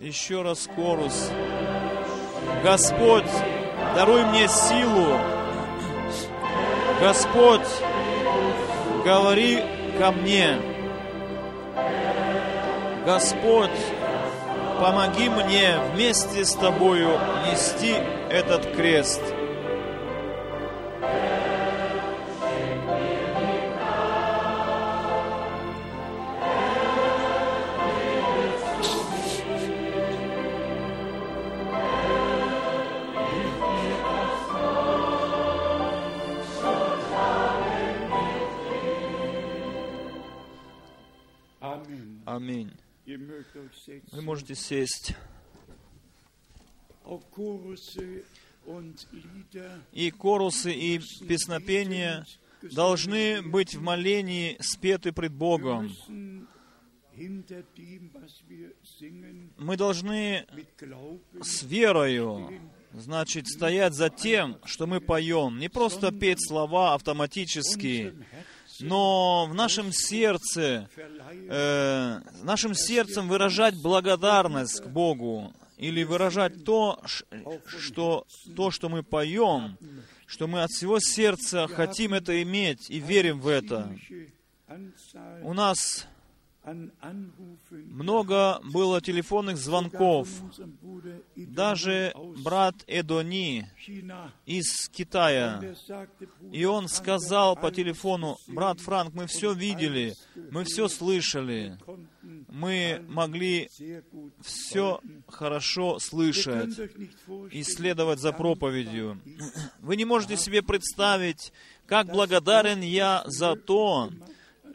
Еще раз корус. Господь, даруй мне силу. Господь, говори ко мне. Господь, помоги мне вместе с Тобою нести этот крест. Аминь. Вы можете сесть. И корусы, и песнопения должны быть в молении спеты пред Богом. Мы должны с верою, значит, стоять за тем, что мы поем. Не просто петь слова автоматически, но в нашем сердце, нашим сердцем выражать благодарность к Богу или выражать то, что мы поем, что мы от всего сердца хотим это иметь и верим в это. У нас много было телефонных звонков. Даже брат Эдони из Китая. И он сказал по телефону: «Брат Франк, мы все видели, мы все слышали, мы могли все хорошо слышать и следовать за проповедью. Вы не можете себе представить, как благодарен я за то,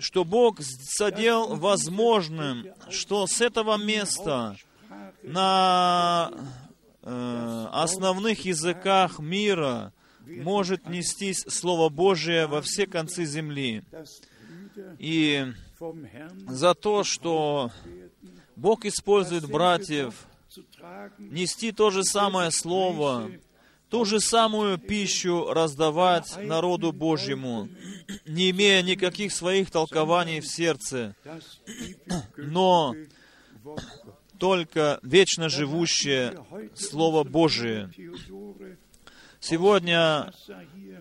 что Бог соделал возможным, что с этого места на основных языках мира может нестись Слово Божие во все концы земли». И за то, что Бог использует братьев нести то же самое Слово, ту же самую пищу раздавать народу Божьему, не имея никаких своих толкований в сердце, но только вечно живущее Слово Божие. Сегодня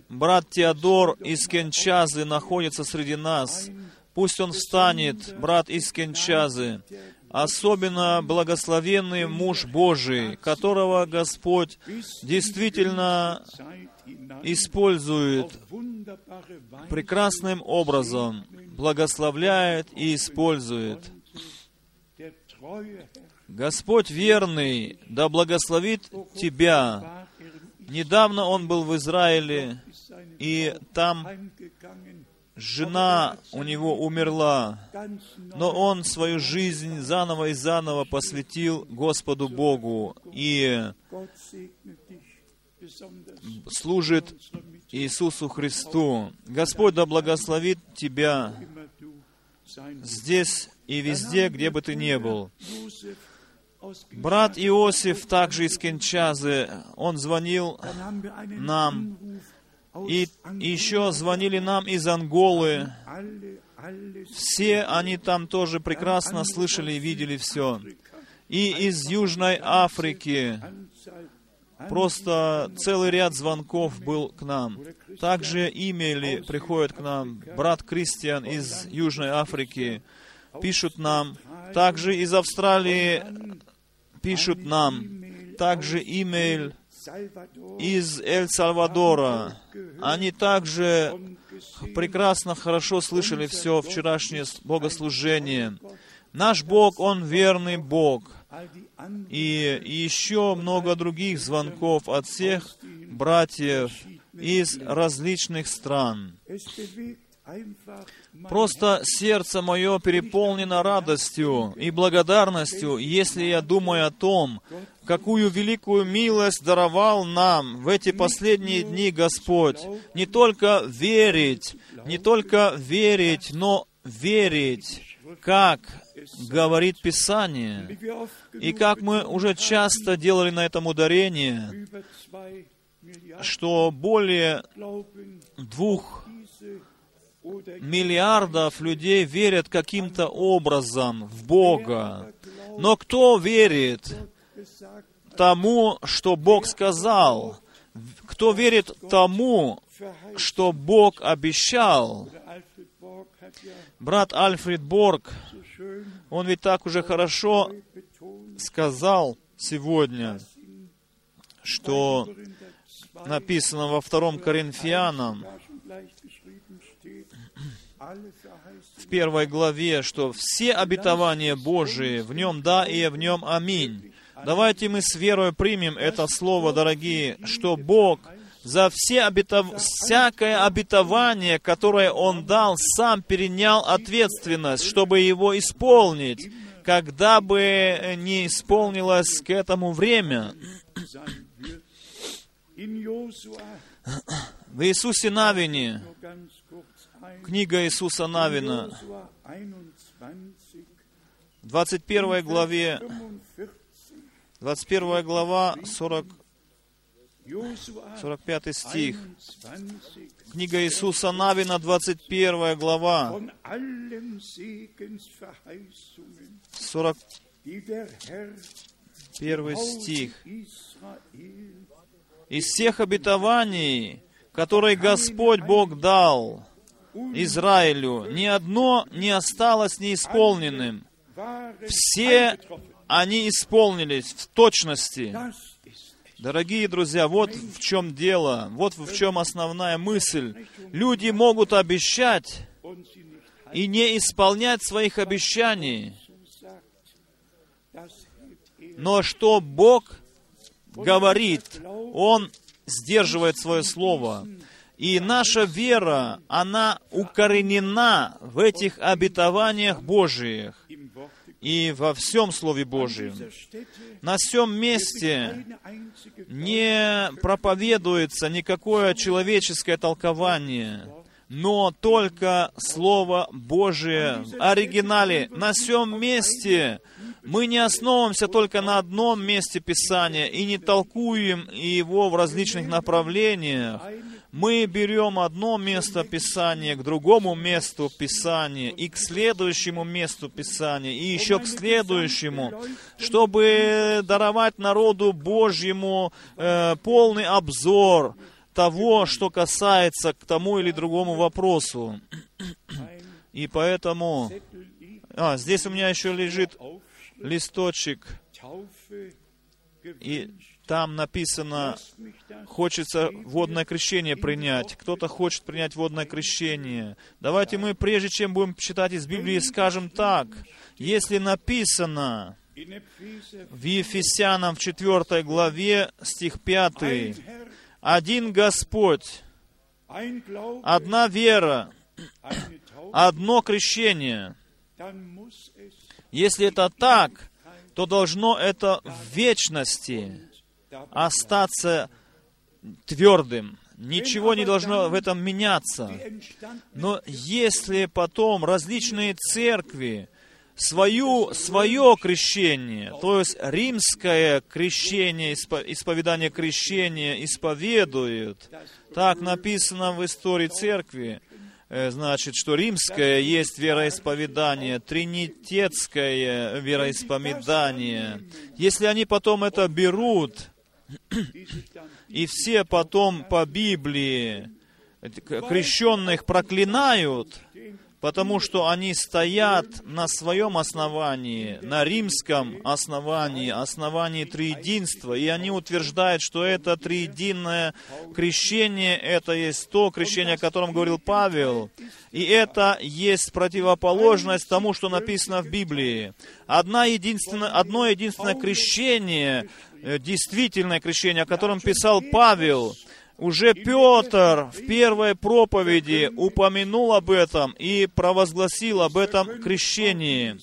брат Теодор из Кенчазы находится среди нас. Пусть он встанет, брат из Кинчазы, особенно благословенный муж Божий, которого Господь действительно использует прекрасным образом, благословляет и использует. Господь верный, да благословит тебя. Недавно он был в Израиле, и там жена у него умерла, но он свою жизнь заново и заново посвятил Господу Богу и служит Иисусу Христу. Господь да благословит тебя здесь и везде, где бы ты ни был. Брат Иосиф, также из Кинчазы, он звонил нам. И еще звонили нам из Анголы. Все они там тоже прекрасно слышали и видели все. И из Южной Африки просто целый ряд звонков был к нам. Также имейли приходят к нам. Брат Кристиан из Южной Африки пишут нам. Также из Австралии пишут нам. Также имейл из Эль-Сальвадора. Они также прекрасно, хорошо слышали все вчерашнее богослужение. Наш Бог, Он верный Бог. И еще много других звонков от всех братьев из различных стран. Просто сердце мое переполнено радостью и благодарностью, если я думаю о том, какую великую милость даровал нам в эти последние дни Господь. Не только верить, но верить, как говорит Писание. И как мы уже часто делали на этом ударение, что более 2 миллиардов людей верят каким-то образом в Бога. Но кто верит тому, что Бог сказал? Кто верит тому, что Бог обещал? Брат Альфред Борг, он ведь так уже хорошо сказал сегодня, что написано во 2 Коринфянам, в 1 главе, что все обетования Божии в нем да и в нем аминь. Давайте мы с верой примем это слово, дорогие, что Бог за всякое обетование, которое Он дал, Сам перенял ответственность, чтобы его исполнить, когда бы не исполнилось к этому время. В Иисусе Навине, книга Иисуса Навина, в 21 главе, 21 глава, 45 стих. Книга Иисуса Навина, 21 глава, 41 стих. «Из всех обетований, которые Господь Бог дал Израилю, ни одно не осталось неисполненным. Все они исполнились в точности». Дорогие друзья, вот в чем дело, вот в чем основная мысль. Люди могут обещать и не исполнять своих обещаний. Но что Бог говорит, Он сдерживает свое слово. И наша вера, она укоренена в этих обетованиях Божьих и во всем Слове Божьем. На всем месте не проповедуется никакое человеческое толкование, но только Слово Божие в оригинале. На всем месте мы не основываемся только на одном месте Писания и не толкуем его в различных направлениях. Мы берем одно место Писания к другому месту Писания, и к следующему месту Писания, и еще к следующему, чтобы даровать народу Божьему полный обзор того, что касается к тому или другому вопросу. И поэтому... здесь у меня еще лежит листочек, и там написано, хочется водное крещение принять. Кто-то хочет принять водное крещение. Давайте мы, прежде чем будем читать из Библии, скажем так. Если написано в Ефесянам в 4 главе, стих 5, «Один Господь, одна вера, одно крещение». Если это так, то должно это в вечности остаться твердым. Ничего не должно в этом меняться. Но если потом различные церкви свое крещение, то есть римское крещение, исповедание крещения исповедуют, так написано в истории церкви, значит, что римское есть вероисповедание, тринитетское вероисповедание. Если они потом это берут, и все потом по Библии крещенных проклинают, потому что они стоят на своем основании, на римском основании, основании триединства, и они утверждают, что это триединное крещение, это есть то крещение, о котором говорил Павел, и это есть противоположность тому, что написано в Библии. Одно единственное крещение, действительное крещение, о котором писал Павел. Уже Петр в первой проповеди упомянул об этом и провозгласил об этом крещении.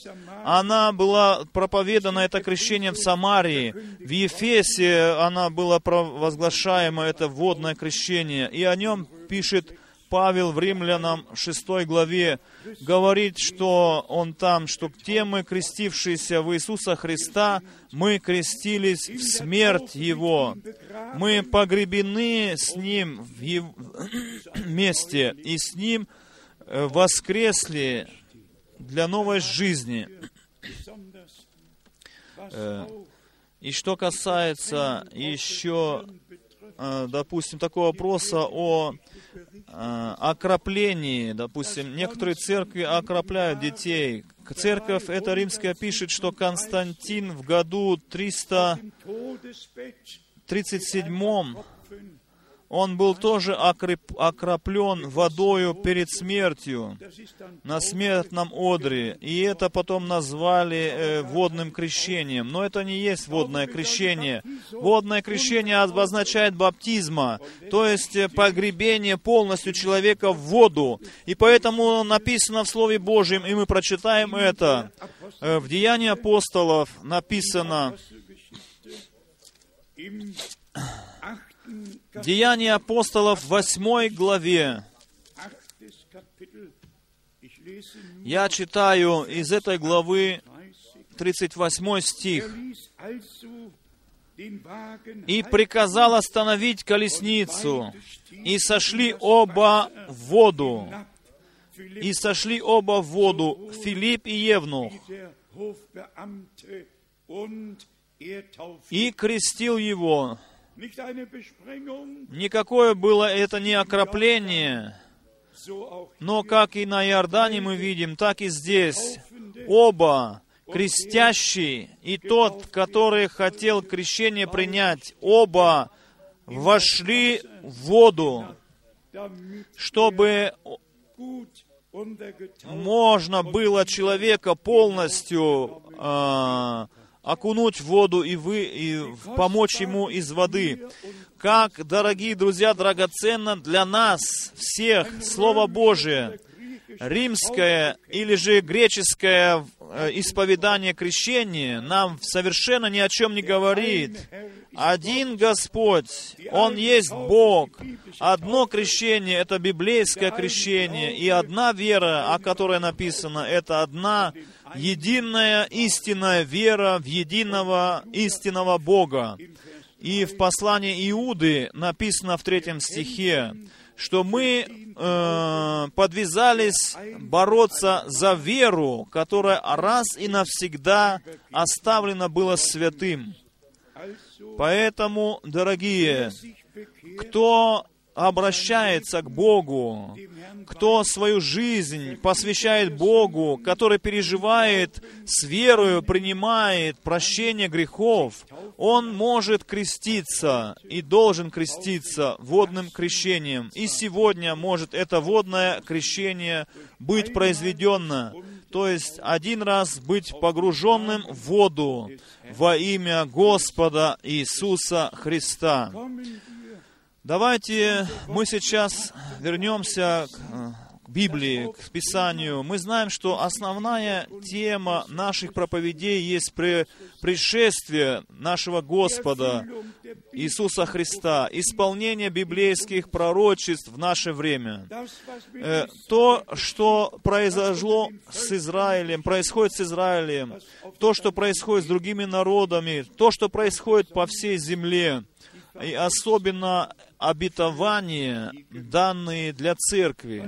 Она была проповедана, это крещение, в Самарии. В Ефесе она была провозглашаема, это водное крещение. И о нем пишет Павел в Римлянам 6 главе. Говорит, что он там, что те мы, крестившиеся в Иисуса Христа, мы крестились в смерть Его. Мы погребены с Ним в Его месте, и с Ним воскресли для новой жизни. И что касается еще, допустим, такого вопроса о окроплении, допустим, некоторые церкви окропляют детей. Церковь, это римская, пишет, что Константин в году 337 он был тоже окроплен водою перед смертью на смертном одре. И это потом назвали водным крещением. Но это не есть водное крещение. Водное крещение обозначает баптизма, то есть погребение полностью человека в воду. И поэтому написано в Слове Божьем, и мы прочитаем это. В Деянии апостолов написано... Деяния апостолов в 8 главе. Я читаю из этой главы 38 стих. «И приказал остановить колесницу, и сошли оба в воду». И сошли оба в воду, Филипп и Евнух. «И крестил его». Никакое было это не окропление, но как и на Иордане мы видим, так и здесь. Оба, крестящий и тот, который хотел крещение принять, оба вошли в воду, чтобы можно было человека полностью окунуть в воду и помочь ему из воды. Как, дорогие друзья, драгоценно для нас всех Слово Божие, римское или же греческое исповедание крещения нам совершенно ни о чем не говорит. Один Господь, Он есть Бог. Одно крещение — это библейское крещение, и одна вера, о которой написано, это одна единая истинная вера в единого истинного Бога. И в послании Иуды написано в 3 стихе, что мы подвязались бороться за веру, которая раз и навсегда оставлена была святым. Поэтому, дорогие, кто обращается к Богу, кто свою жизнь посвящает Богу, который переживает с верою, принимает прощение грехов, он может креститься и должен креститься водным крещением. И сегодня может это водное крещение быть произведено, то есть один раз быть погруженным в воду во имя Господа Иисуса Христа. Давайте мы сейчас вернемся к Библии, к Писанию. Мы знаем, что основная тема наших проповедей есть пришествие нашего Господа Иисуса Христа, исполнение библейских пророчеств в наше время. То, что произошло с Израилем, происходит с Израилем, то, что происходит с другими народами, то, что происходит по всей земле, и особенно обетования, данные для церкви.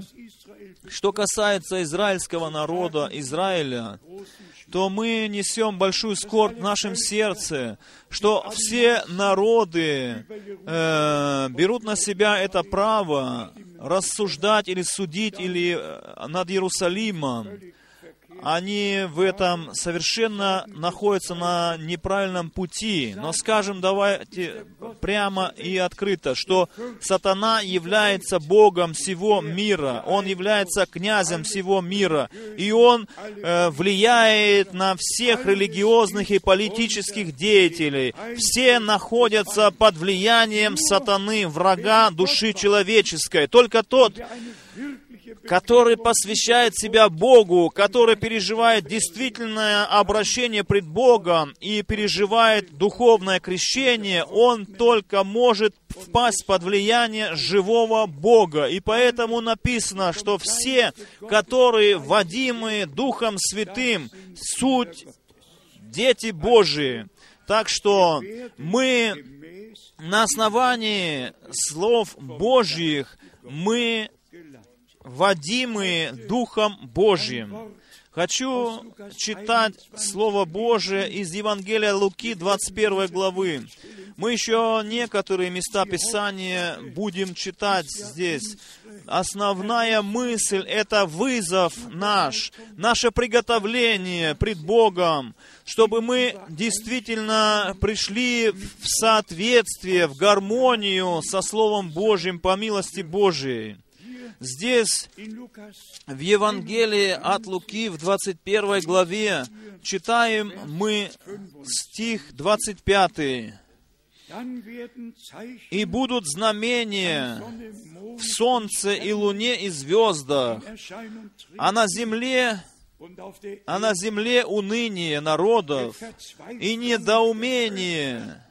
Что касается израильского народа, Израиля, то мы несем большую скорбь в нашем сердце, что все народы берут на себя это право рассуждать или судить или над Иерусалимом. Они в этом совершенно находятся на неправильном пути. Но скажем, давайте прямо и открыто, что сатана является богом всего мира. Он является князем всего мира. И он влияет на всех религиозных и политических деятелей. Все находятся под влиянием сатаны, врага души человеческой. Только тот, который посвящает себя Богу, который переживает действительное обращение пред Богом и переживает духовное крещение, он только может впасть под влияние живого Бога. И поэтому написано, что все, которые водимы Духом Святым, суть дети Божии. Так что мы на основании слов Божьих, мы водимые Духом Божьим. Хочу читать Слово Божие из Евангелия Луки, 21 главы. Мы еще некоторые места Писания будем читать здесь. Основная мысль — это вызов наш, наше приготовление пред Богом, чтобы мы действительно пришли в соответствие, в гармонию со Словом Божьим, по милости Божией. Здесь, в Евангелии от Луки, в 21 главе, читаем мы стих 25. «И будут знамения в солнце и луне и звездах, а на земле уныние народов и недоумение,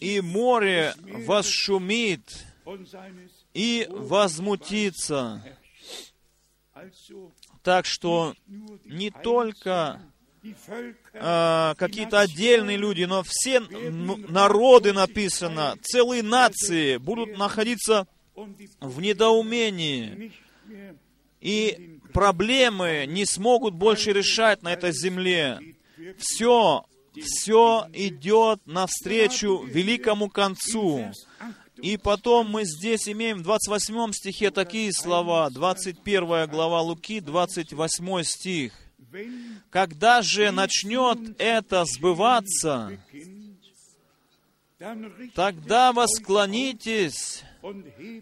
и море возшумит и возмутится». Так что не только какие-то отдельные люди, но все народы, написано, целые нации будут находиться в недоумении, и проблемы не смогут больше решать на этой земле. Все идет навстречу великому концу. И потом мы здесь имеем в 28 стихе такие слова, 21 глава Луки, 28 стих. «Когда же начнет это сбываться, тогда восклонитесь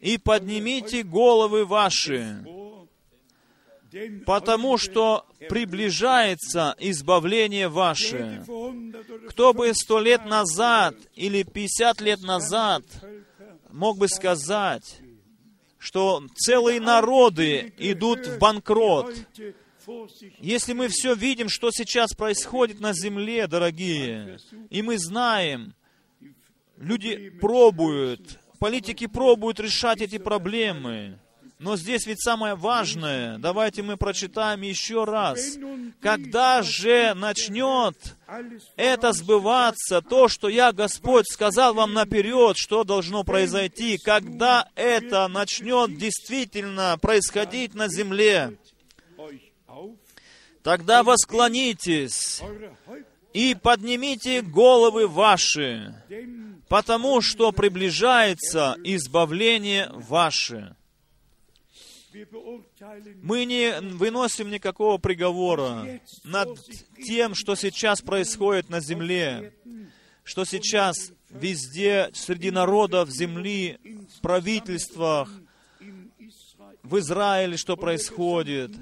и поднимите головы ваши, потому что приближается избавление ваше». Кто бы 100 лет назад или 50 лет назад мог бы сказать, что целые народы идут в банкрот? Если мы все видим, что сейчас происходит на земле, дорогие, и мы знаем, люди пробуют, политики пробуют решать эти проблемы. Но здесь ведь самое важное, давайте мы прочитаем еще раз. «Когда же начнет это сбываться, то, что я, Господь, сказал вам наперед, что должно произойти, когда это начнет действительно происходить на земле, тогда восклонитесь и поднимите головы ваши, потому что приближается избавление ваше». Мы не выносим никакого приговора над тем, что сейчас происходит на земле, что сейчас везде, среди народов земли, в правительствах, в Израиле, что происходит,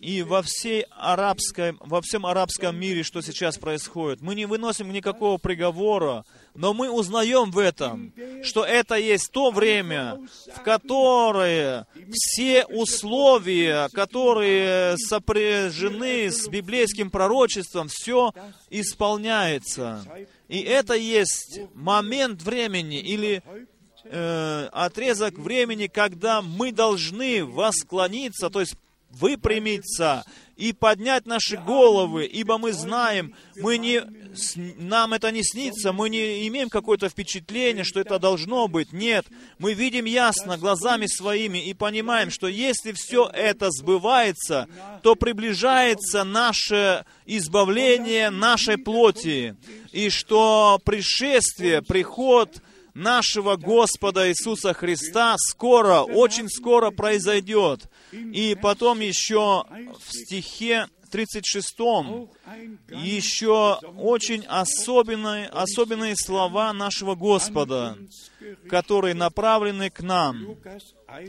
и во всем арабском мире, что сейчас происходит. Мы не выносим никакого приговора, но мы узнаем в этом, что это есть то время, в которое все условия, которые сопряжены с библейским пророчеством, все исполняется. И это есть момент времени или отрезок времени, когда мы должны восклониться, то есть выпрямиться и поднять наши головы, ибо мы знаем, нам это не снится, мы не имеем какое-то впечатление, что это должно быть. Нет, мы видим ясно глазами своими и понимаем, что если все это сбывается, то приближается наше избавление нашей плоти, и что пришествие, приход нашего Господа Иисуса Христа скоро, очень скоро произойдет. И потом еще в стихе 36 еще очень особенные слова нашего Господа, которые направлены к нам.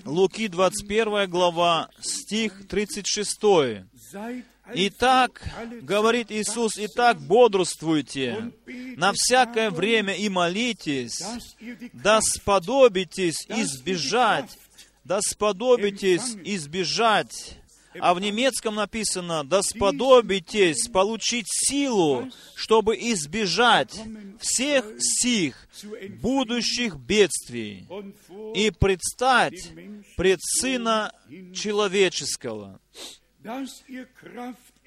Луки 21 глава, стих 36. «Итак, — говорит Иисус, — итак бодрствуйте на всякое время и молитесь, да сподобитесь избежать». А в немецком написано: «Да сподобитесь получить силу, чтобы избежать всех сих будущих бедствий и предстать пред Сына Человеческого».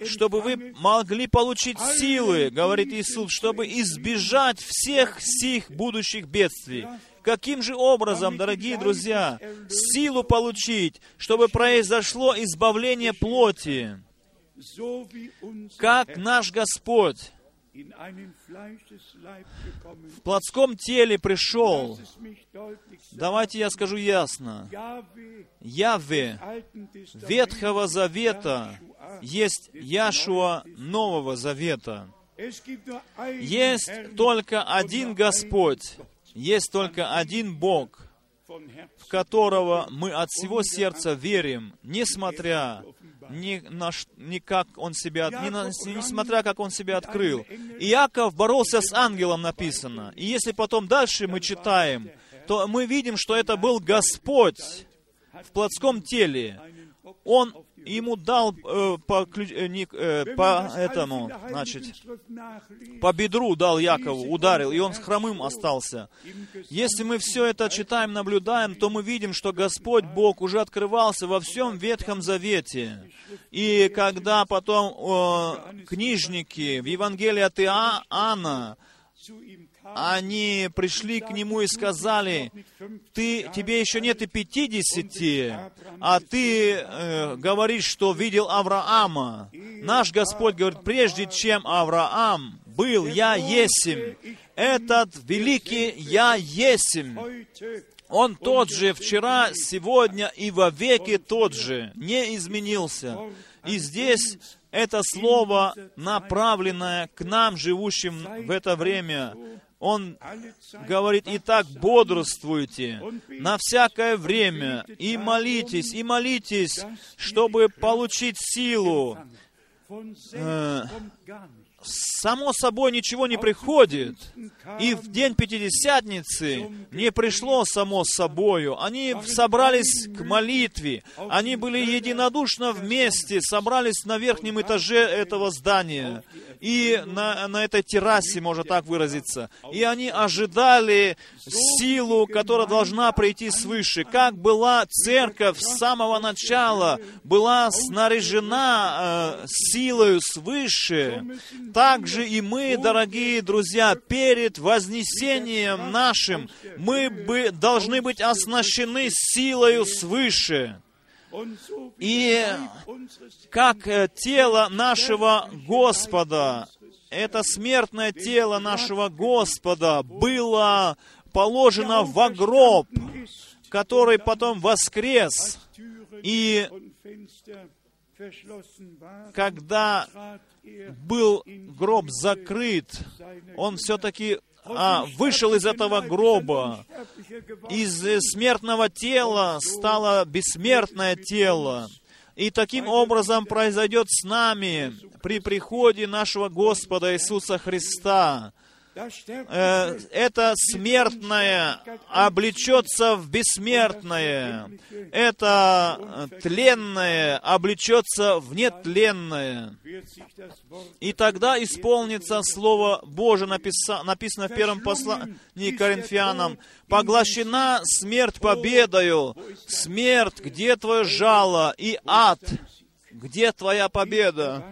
«Чтобы вы могли получить силы, — говорит Иисус, — чтобы избежать всех сих будущих бедствий». Каким же образом, дорогие друзья, силу получить, чтобы произошло избавление плоти, как наш Господь в плотском теле пришел? Давайте я скажу ясно. Яве Ветхого Завета есть Яшуа Нового Завета. Есть только один Господь, есть только один Бог, в которого мы от всего сердца верим, несмотря как Он себя открыл. Иаков боролся с ангелом, написано. И если потом дальше мы читаем, то мы видим, что это был Господь в плотском теле. Он ему дал по бедру дал Якову, ударил, и он хромым остался. Если мы все это читаем, наблюдаем, то мы видим, что Господь Бог уже открывался во всем Ветхом Завете. И когда потом книжники в Евангелии от Иоанна, они пришли к нему и сказали: «Тебе еще нет и 50, а ты говоришь, что видел Авраама». Наш Господь говорит: «Прежде чем Авраам был, я есмь». Этот великий «я есмь», он тот же вчера, сегодня и вовеки тот же, не изменился. И здесь это слово, направленное к нам, живущим в это время. Он говорит: «Итак, бодрствуйте на всякое время, и молитесь, чтобы получить силу». Само собой ничего не приходит. И в день Пятидесятницы не пришло само собою. Они собрались к молитве. Они были единодушно вместе, собрались на верхнем этаже этого здания. И на этой террасе, можно так выразиться. И они ожидали силу, которая должна прийти свыше. Как была церковь с самого начала, была снаряжена силою свыше, также и мы, дорогие друзья, перед вознесением нашим мы должны быть оснащены силою свыше. И как тело нашего Господа, это смертное тело нашего Господа было положено во гроб, который потом воскрес, и когда был гроб закрыт, он все-таки вышел из этого гроба. Из смертного тела стало бессмертное тело. И таким образом произойдет с нами при приходе нашего Господа Иисуса Христа. Это смертное облечется в бессмертное. Это тленное облечется в нетленное. И тогда исполнится Слово Божие, написано в первом послании к Коринфянам: «Поглощена смерть победою, смерть, где твое жало, и ад, где твоя победа?»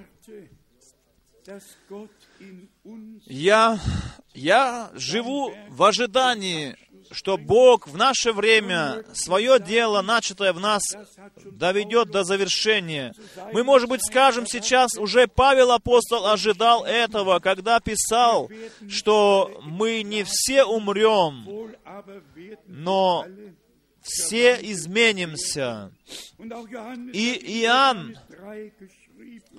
Я живу в ожидании, что Бог в наше время свое дело, начатое в нас, доведет до завершения. Мы, может быть, скажем сейчас, уже Павел апостол ожидал этого, когда писал, что мы не все умрем, но все изменимся. И Иоанн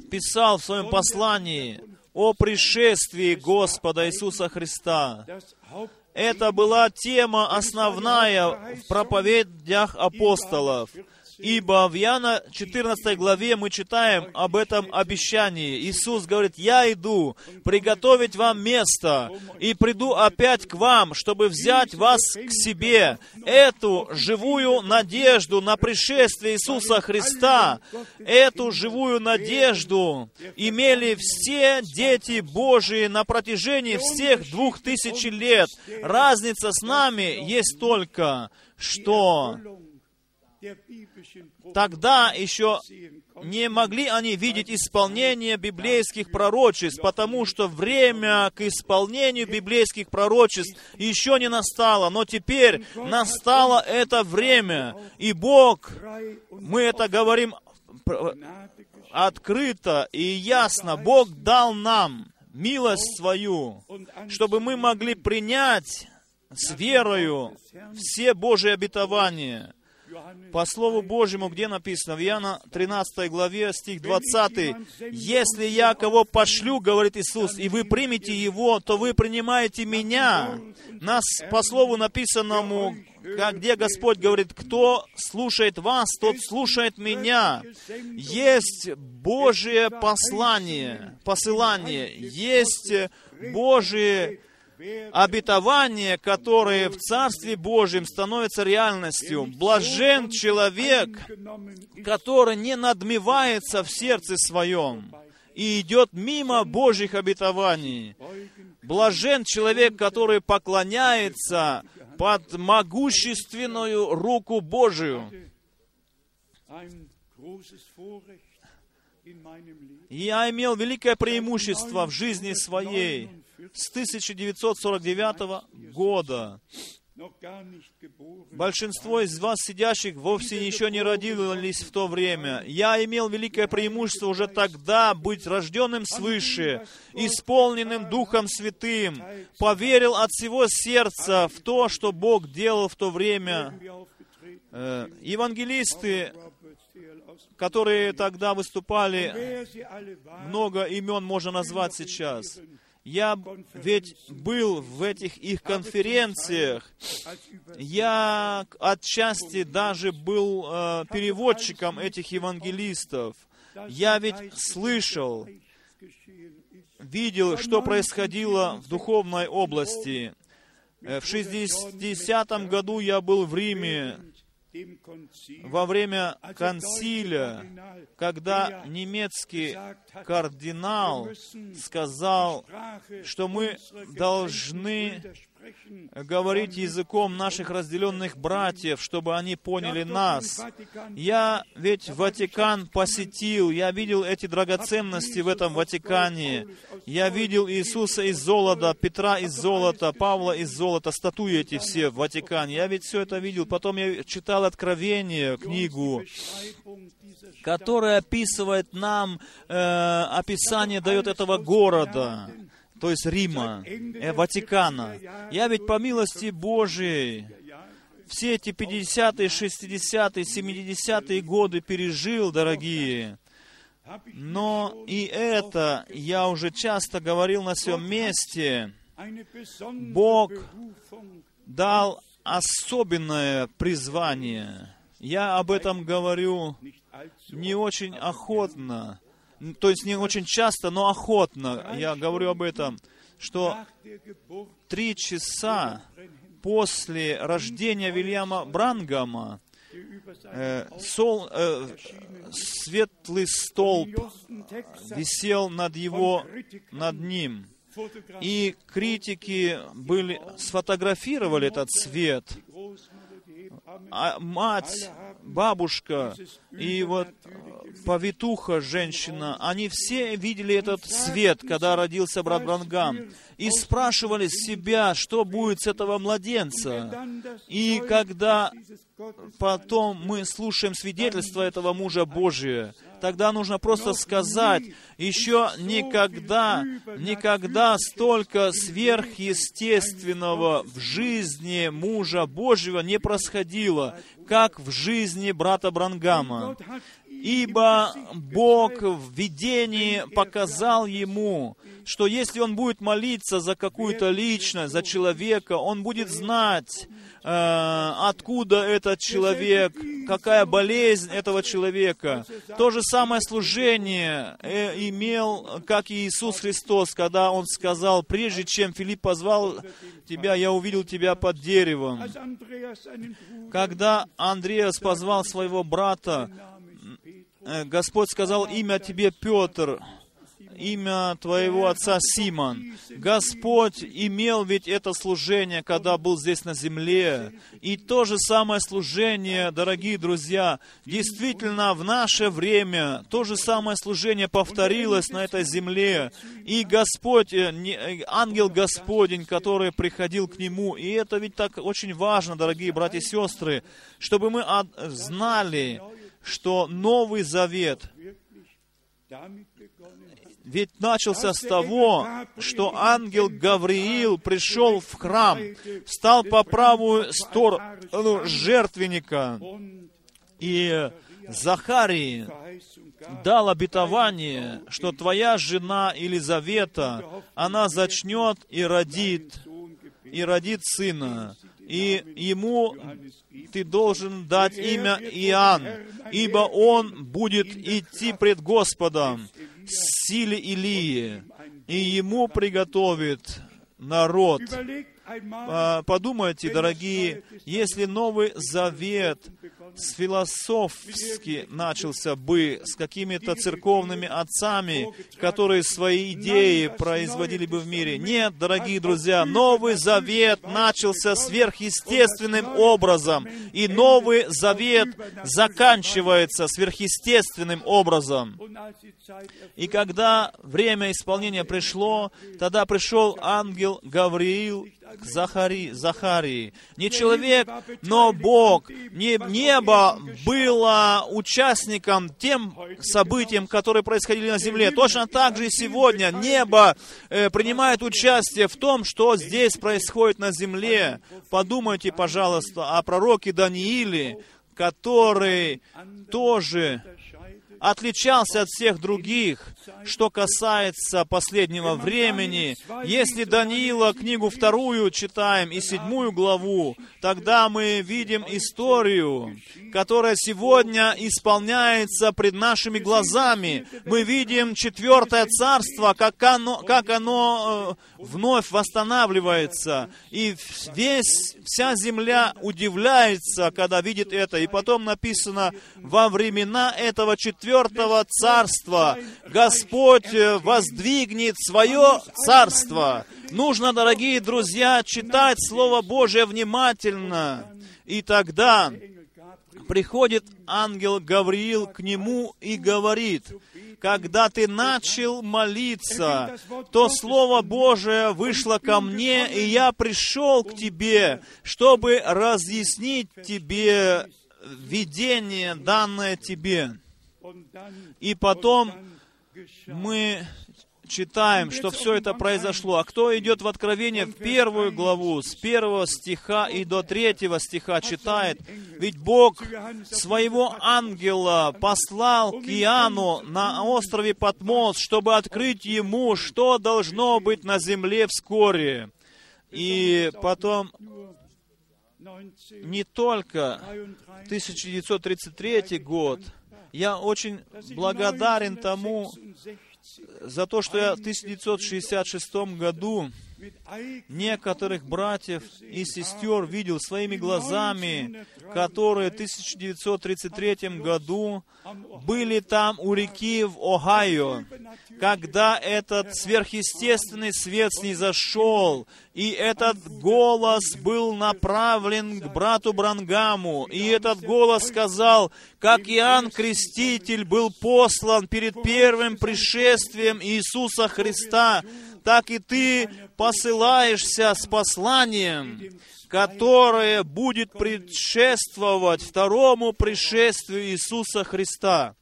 писал в своем послании о пришествии Господа Иисуса Христа. Это была тема основная в проповедях апостолов. Ибо в Иоанна 14 главе мы читаем об этом обещании. Иисус говорит: «Я иду приготовить вам место, и приду опять к вам, чтобы взять вас к себе». Эту живую надежду на пришествие Иисуса Христа, эту живую надежду имели все дети Божии на протяжении всех 2000 лет. Разница с нами есть только, что Тогда еще не могли они видеть исполнение библейских пророчеств, потому что время к исполнению библейских пророчеств еще не настало, но теперь настало это время, и Бог, мы это говорим открыто и ясно, Бог дал нам милость свою, чтобы мы могли принять с верою все Божьи обетования. По Слову Божьему, где написано, в Иоанна 13 главе, стих 20, «Если я кого пошлю, — говорит Иисус, — и вы примете его, то вы принимаете меня». Нас, по Слову написанному, где Господь говорит, «Кто слушает вас, тот слушает меня». Есть Божие послание, посылание, есть Божие обетования, которые в Царстве Божьем становятся реальностью. Блажен человек, который не надмевается в сердце своем и идет мимо Божьих обетований. Блажен человек, который поклоняется под могущественную руку Божию. Я имел великое преимущество в жизни своей с 1949 года. Большинство из вас, сидящих, вовсе еще не родились в то время. Я имел великое преимущество уже тогда быть рожденным свыше, исполненным Духом Святым, поверил от всего сердца в то, что Бог делал в то время. Евангелисты, которые тогда выступали, много имен можно назвать сейчас. Я ведь был в этих их конференциях, я отчасти даже был переводчиком этих евангелистов. Я ведь слышал, видел, что происходило в духовной области. В 60-м году я был в Риме во время консилия, когда немецкий кардинал сказал, что мы должны говорить языком наших разделенных братьев, чтобы они поняли нас. Я ведь Ватикан посетил, я видел эти драгоценности в этом Ватикане. Я видел Иисуса из золота, Петра из золота, Павла из золота, статуи эти все в Ватикане. Я ведь все это видел. Потом я читал Откровение, книгу, которая описывает нам, описание дает этого города, то есть Рима, Ватикана. Я ведь по милости Божией все эти 50-е, 60-е, 70-е годы пережил, дорогие. Но и это, я уже часто говорил на всем месте, Бог дал особенное призвание. Я об этом говорю не очень охотно, то есть не очень часто, но охотно я говорю об этом, что 3 часа после рождения Вильяма Бранхама светлый столб висел над ним. И критики сфотографировали этот свет. А мать, бабушка и вот повитуха, женщина, они все видели этот свет, когда родился брат Бранхам, и спрашивали себя, что будет с этого младенца. И когда потом мы слушаем свидетельство этого мужа Божия, тогда нужно просто сказать, еще никогда столько сверхъестественного в жизни мужа Божьего не происходило, как в жизни брата Бранхама. Ибо Бог в видении показал ему, что если он будет молиться за какую-то личность, за человека, он будет знать, откуда этот человек, какая болезнь этого человека. То же самое служение имел, как и Иисус Христос, когда Он сказал, «Прежде чем Филипп позвал тебя, я увидел тебя под деревом». Когда Андреас позвал своего брата, Господь сказал, «Имя тебе Петр». имя твоего отца Симон. Господь имел ведь это служение, когда был здесь на земле. И то же самое служение, дорогие друзья, действительно в наше время то же самое служение повторилось на этой земле. И Господь, ангел Господень, который приходил к нему. И это ведь так очень важно, дорогие братья и сестры, чтобы мы знали, что Новый Завет ведь начался с того, что ангел Гавриил пришел в храм, встал по правую сторону жертвенника и Захарии дал обетование, что твоя жена Елизавета, она зачнет и родит сына. И ему ты должен дать имя Иоанн, ибо он будет идти пред Господом в силе Илии, и ему приготовит народ. Подумайте, дорогие, если Новый Завет с философски начался бы, с какими-то церковными отцами, которые свои идеи производили бы в мире. Нет, дорогие друзья, Новый Завет начался сверхъестественным образом, и Новый Завет заканчивается сверхъестественным образом. И когда время исполнения пришло, тогда пришел ангел Гавриил к Захарии. Не человек, но Бог. Небо было участником тем событиям, которые происходили на земле. Точно так же и сегодня небо принимает участие в том, что здесь происходит на земле. Подумайте, пожалуйста, о пророке Данииле, который тоже отличался от всех других, что касается последнего времени. Если Даниила книгу 2 читаем и 7 главу, тогда мы видим историю, которая сегодня исполняется пред нашими глазами. Мы видим 4 царство, как оно вновь восстанавливается. И вся земля удивляется, когда видит это. И потом написано, во времена этого 4 царства Господь воздвигнет свое царство. Нужно, дорогие друзья, читать Слово Божие внимательно. И тогда приходит ангел Гавриил к нему и говорит, «Когда ты начал молиться, то Слово Божие вышло ко мне, и я пришел к тебе, чтобы разъяснить тебе видение, данное тебе». И потом мы читаем, что все это произошло. А кто идет в Откровение в 1 главу, с 1 стиха и до 3 стиха читает, ведь Бог своего ангела послал к Иоанну на острове Патмос, чтобы открыть ему, что должно быть на земле вскоре. И потом не только 1933 год, я очень благодарен тому, за то, что я в 1966 году некоторых братьев и сестер видел своими глазами, которые в 1933 году были там у реки в Огайо, когда этот сверхъестественный свет снизошел, и этот голос был направлен к брату Бранхаму, и этот голос сказал, как Иоанн Креститель был послан перед первым пришествием Иисуса Христа, так и ты посылаешься с посланием, которое будет предшествовать второму пришествию Иисуса Христа.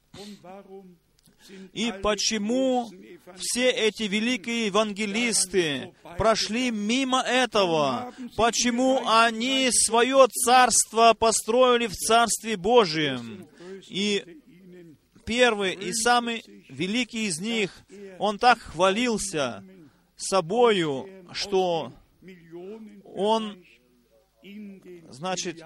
И почему все эти великие евангелисты прошли мимо этого? Почему они свое царство построили в Царстве Божьем? И первый и самый великий из них, он так хвалился собою, что он, значит,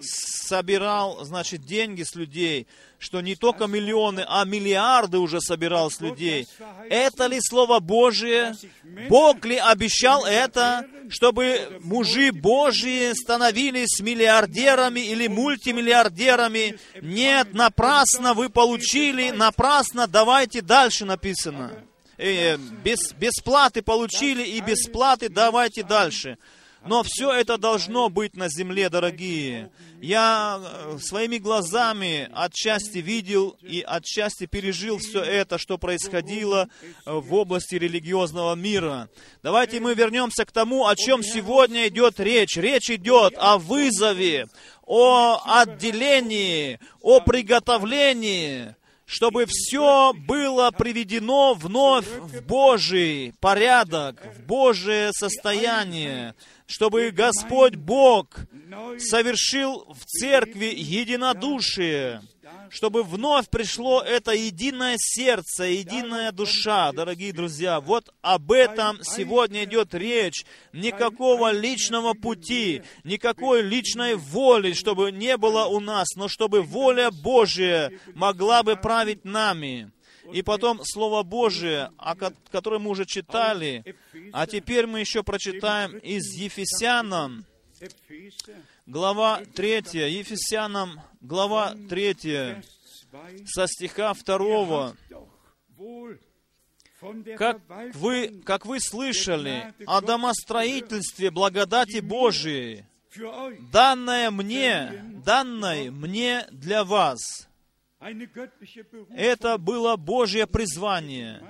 собирал, значит, деньги с людей, что не только миллионы, а миллиарды уже собирал с людей. Это ли Слово Божие? Бог ли обещал это, чтобы мужи Божьи становились миллиардерами или мультимиллиардерами? Нет, напрасно вы получили, напрасно давайте дальше написано. Без платы получили, и без платы давайте дальше. Но все это должно быть на земле, дорогие. Я своими глазами отчасти видел и отчасти пережил все это, что происходило в области религиозного мира. Давайте мы вернемся к тому, о чем сегодня идет речь. Речь идет о вызове, о отделении, о приготовлении, чтобы все было приведено вновь в Божий порядок, в Божие состояние, чтобы Господь Бог совершил в церкви единодушие, чтобы вновь пришло это единое сердце, единая душа, дорогие друзья. Вот об этом сегодня идет речь. Никакого личного пути, никакой личной воли, чтобы не было у нас, но чтобы воля Божия могла бы править нами. И потом Слово Божие, которое мы уже читали, а теперь мы еще прочитаем из Ефесянам, глава 3, Ефесянам, глава 3, со стиха 2. «Как вы слышали о домостроительстве благодати Божией, данной мне для вас». Это было Божье призвание.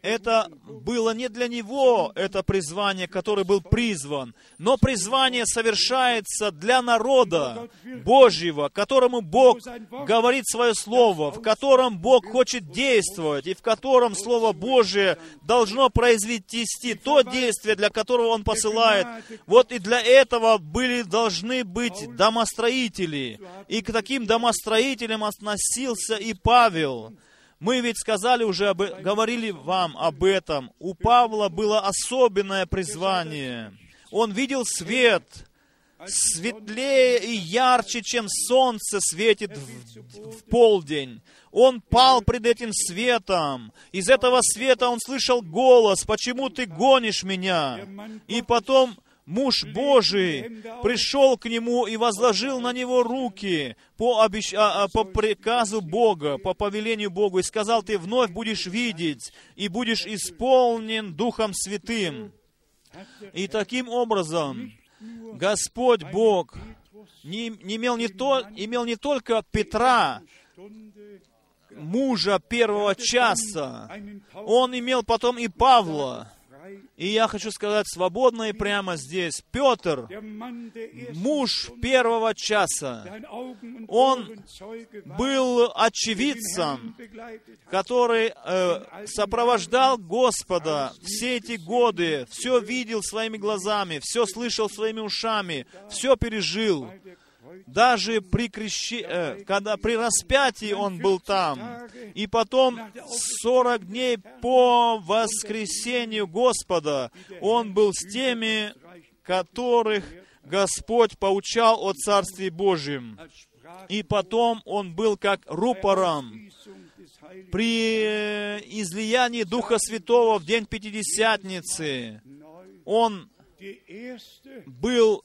Это было не для него, это призвание, который был призван, но призвание совершается для народа Божьего, которому Бог говорит свое Слово, в котором Бог хочет действовать, и в котором Слово Божие должно произвести то действие, для которого Он посылает. Вот и для этого должны быть домостроители. И к таким домостроителям относился и Павел. Мы ведь сказали уже, говорили вам об этом. У Павла было особенное призвание. Он видел свет, светлее и ярче, чем солнце светит в полдень. Он пал пред этим светом. Из этого света он слышал голос: «Почему ты гонишь меня?» И потом муж Божий пришел к нему и возложил на него руки по приказу Бога, по повелению Бога, и сказал: «Ты вновь будешь видеть, и будешь исполнен Духом Святым». И таким образом Господь Бог имел не только Петра, мужа первого часа, Он имел потом и Павла. И я хочу сказать свободно и прямо здесь: Петр, муж первого часа, он был очевидцем, который сопровождал Господа все эти годы, все видел своими глазами, все слышал своими ушами, все пережил. Даже при распятии он был там, и потом 40 дней по воскресению Господа он был с теми, которых Господь поучал о Царстве Божьем. И потом он был как рупором при излиянии Духа Святого в день Пятидесятницы. Он был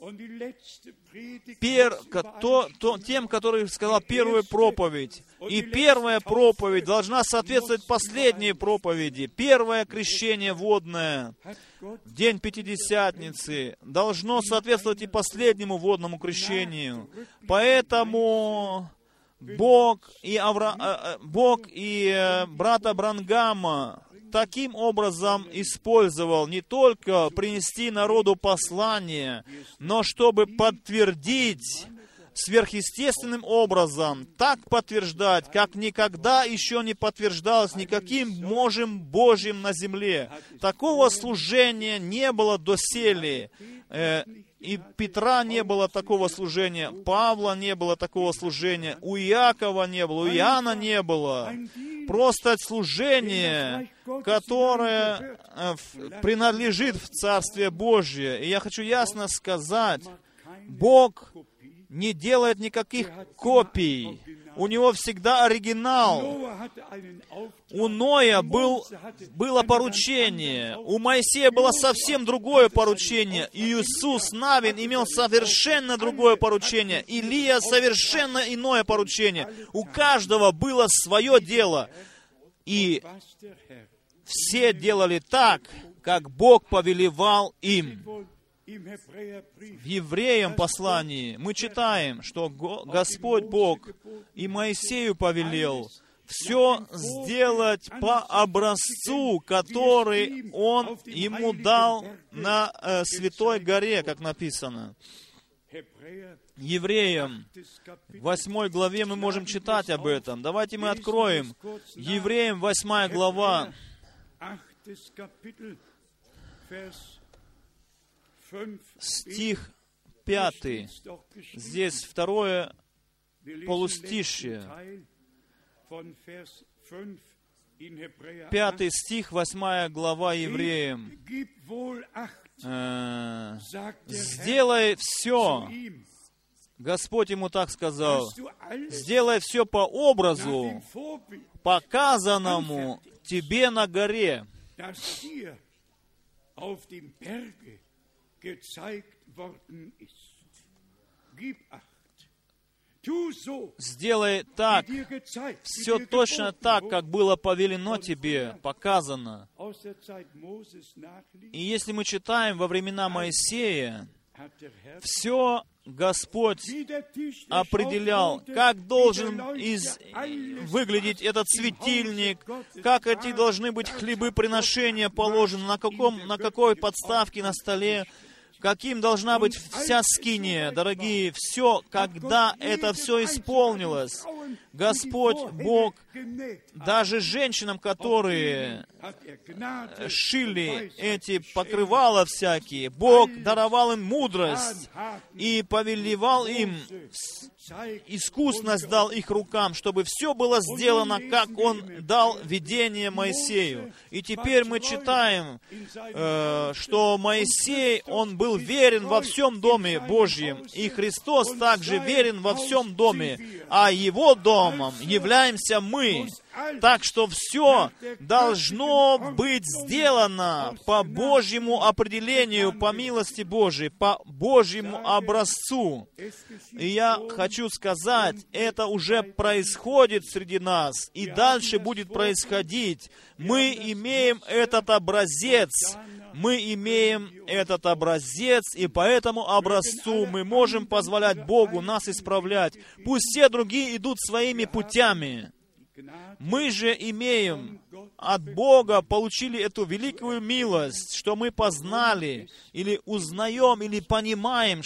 тем, который сказал первую проповедь. И первая проповедь должна соответствовать последней проповеди. Первое крещение водное, день Пятидесятницы, должно соответствовать и последнему водному крещению. Поэтому Бог и брата Бранхама таким образом использовал не только принести народу послание, но чтобы подтвердить сверхъестественным образом, так подтверждать, как никогда еще не подтверждалось никаким мужем Божьим на земле. Такого служения не было доселе. И Петра не было такого служения, Павла не было такого служения, у Иакова не было, у Иоанна не было. Просто служение, которое принадлежит в Царстве Божье. И я хочу ясно сказать, Бог не делает никаких копий. У него всегда оригинал. У Ноя было поручение. У Моисея было совсем другое поручение. Иисус Навин имел совершенно другое поручение. Илия совершенно иное поручение. У каждого было свое дело. И все делали так, как Бог повелевал им. В Евреям послании мы читаем, что Господь Бог и Моисею повелел все сделать по образцу, который Он ему дал на Святой горе, как написано. Евреям, в 8 главе мы можем читать об этом. Давайте мы откроем. Евреям, 8 глава. Стих 5. Здесь второе полустишье. 5 стих, 8 глава Евреям. «Сделай все». Господь ему так сказал. «Сделай все по образу, показанному тебе на горе». Сделай так, все точно так, как было повелено тебе, показано. И если мы читаем во времена Моисея, все Господь определял, как должен выглядеть этот светильник, как эти должны быть хлебоприношения положены, на какой подставке на столе, каким должна быть вся скиния, дорогие, все, когда это все исполнилось. Господь Бог даже женщинам, которые шили эти покрывала всякие, Бог даровал им мудрость и повелевал им, искусность дал их рукам, чтобы все было сделано, как Он дал видение Моисею. И теперь мы читаем, что Моисей, он был верен во всем Доме Божьем, и Христос также верен во всем Доме, а Его Домом являемся мы. Так что все должно быть сделано по Божьему определению, по милости Божией, по Божьему образцу. И я хочу сказать, это уже происходит среди нас, и дальше будет происходить. Мы имеем этот образец, и по этому образцу мы можем позволять Богу нас исправлять. Пусть все другие идут своими путями. Мы же имеем, от Бога получили эту великую милость, что мы познали, или узнаем, или понимаем,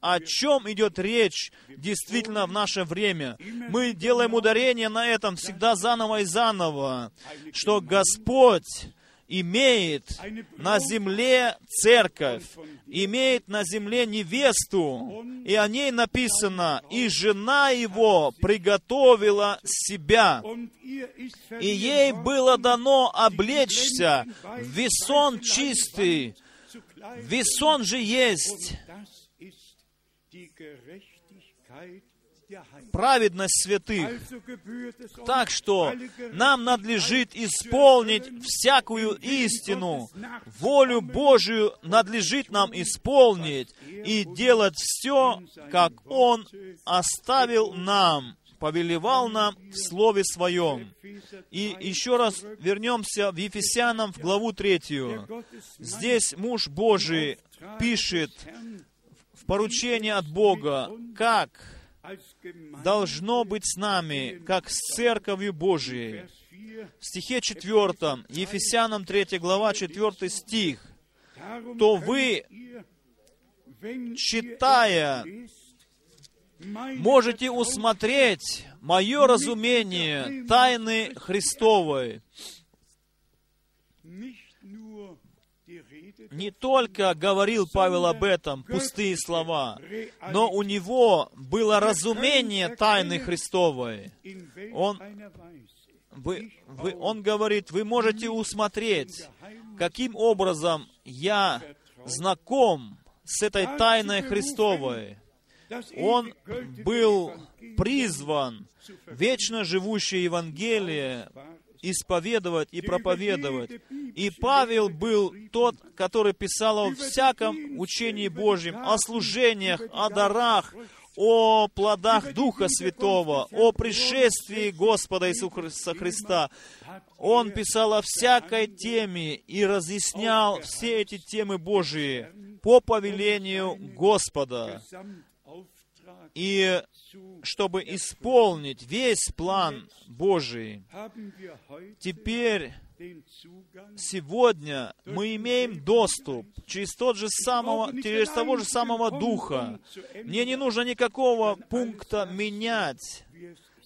о чем идет речь действительно в наше время. Мы делаем ударение на этом всегда заново и заново, что Господь имеет на земле церковь, имеет на земле невесту, и о ней написано, «И жена его приготовила себя, и ей было дано облечься в весон чистый». Весон же есть праведность святых. Так что нам надлежит исполнить всякую истину. Волю Божию надлежит нам исполнить и делать все, как Он оставил нам, повелевал нам в Слове Своем. И еще раз вернемся в Ефесянам, в главу 3. Здесь муж Божий пишет в поручении от Бога, как должно быть с нами, как с Церковью Божией. В стихе 4, Ефесянам 3 глава, 4 стих. «То вы, читая, можете усмотреть мое разумение тайны Христовой». Не только говорил Павел об этом, пустые слова, но у него было разумение тайны Христовой. Он говорит, вы можете усмотреть, каким образом я знаком с этой тайной Христовой. Он был призван вечно живущее Евангелие исповедовать и проповедовать. И Павел был тот, который писал о всяком учении Божьем, о служениях, о дарах, о плодах Духа Святого, о пришествии Господа Иисуса Христа. Он писал о всякой теме и разъяснял все эти темы Божии по повелению Господа. И чтобы исполнить весь план Божий, теперь, сегодня мы имеем доступ через того же самого Духа. Мне не нужно никакого пункта менять.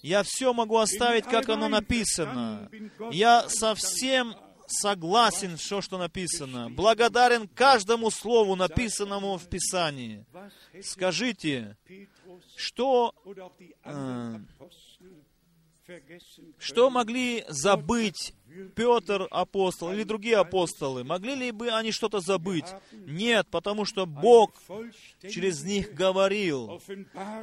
Я все могу оставить, как оно написано. Я совсем согласен все, что написано. Благодарен каждому слову, написанному в Писании. Скажите, что могли забыть Петр апостол или другие апостолы? Могли ли бы они что-то забыть? Нет, потому что Бог через них говорил.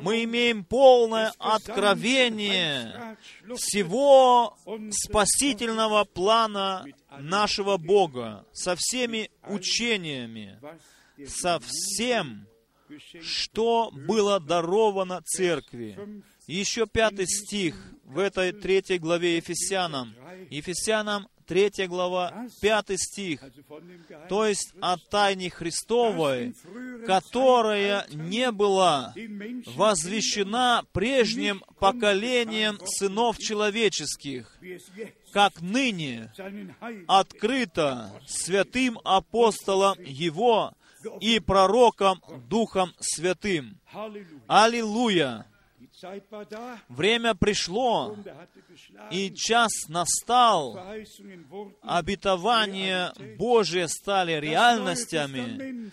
Мы имеем полное откровение всего спасительного плана нашего Бога со всеми учениями, со всем, что было даровано Церкви. Еще 5 стих в этой 3 главе Ефесянам. Ефесянам 3 глава, 5 стих. То есть о тайне Христовой, которая не была возвещена прежним поколением сынов человеческих, как ныне открыто святым апостолом Его и пророком Духом Святым. Аллилуйя! Время пришло, и час настал. Обетования Божьи стали реальностями.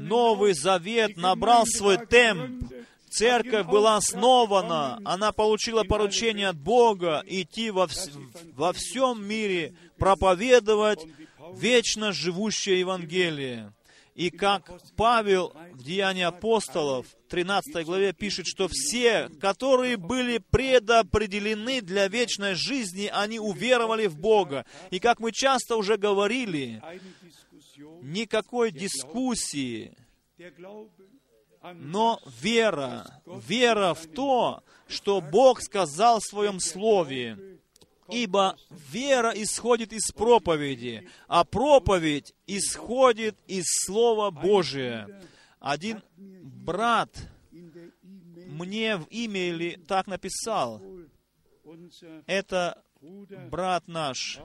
Новый Завет набрал свой темп. Церковь была основана, она получила поручение от Бога идти во всем мире, проповедовать вечно живущее Евангелие. И как Павел в Деянии апостолов, 13 главе, пишет, что все, которые были предопределены для вечной жизни, они уверовали в Бога. И как мы часто уже говорили, никакой дискуссии, но вера в то, что Бог сказал в Своем Слове. Ибо вера исходит из проповеди, а проповедь исходит из Слова Божия. Один брат мне в имейле так написал. Это брат наш.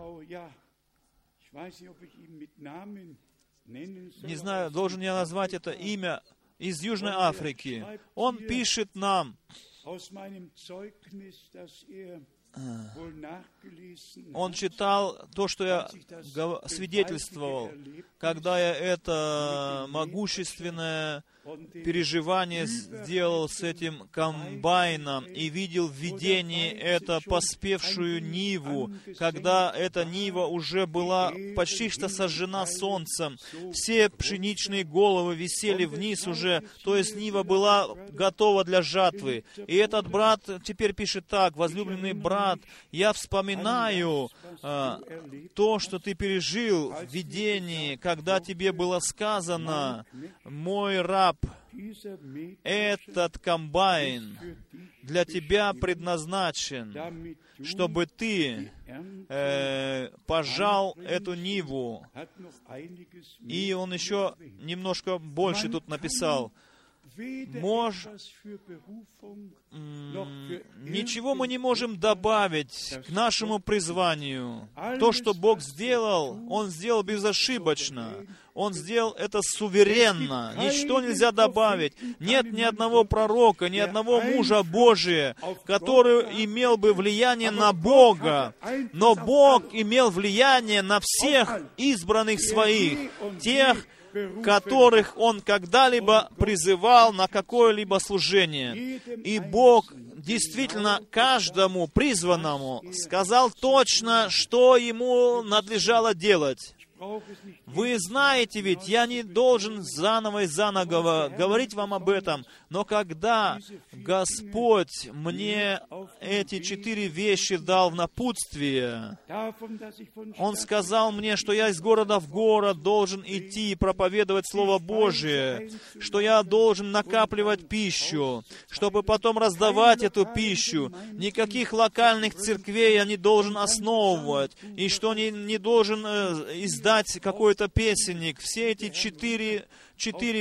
Не знаю, должен я назвать это имя, из Южной Африки. Он пишет нам. Он читал то, что я свидетельствовал, когда я это могущественное переживание сделал с этим комбайном и видел в видении это поспевшую ниву, когда эта нива уже была почти что сожжена солнцем. Все пшеничные головы висели вниз уже, то есть нива была готова для жатвы. И этот брат теперь пишет так: «Возлюбленный брат, я вспоминаю то, что ты пережил в видении, когда тебе было сказано: мой раб, этот комбайн для тебя предназначен, чтобы ты пожал эту ниву». И он еще немножко больше тут написал. Ничего мы не можем добавить к нашему призванию. То, что Бог сделал, Он сделал безошибочно. Он сделал это суверенно. Ничто нельзя добавить. Нет ни одного пророка, ни одного мужа Божия, который имел бы влияние на Бога. Но Бог имел влияние на всех избранных Своих, тех, которых Он когда-либо призывал на какое-либо служение. И Бог действительно каждому призванному сказал точно, что ему надлежало делать. Вы знаете ведь, я не должен заново и заново говорить вам об этом, но когда Господь мне эти 4 вещи дал в напутствие, Он сказал мне, что я из города в город должен идти и проповедовать Слово Божие, что я должен накапливать пищу, чтобы потом раздавать эту пищу. Никаких локальных церквей я не должен основывать, и что не должен издать какой-то песенник. Все эти 4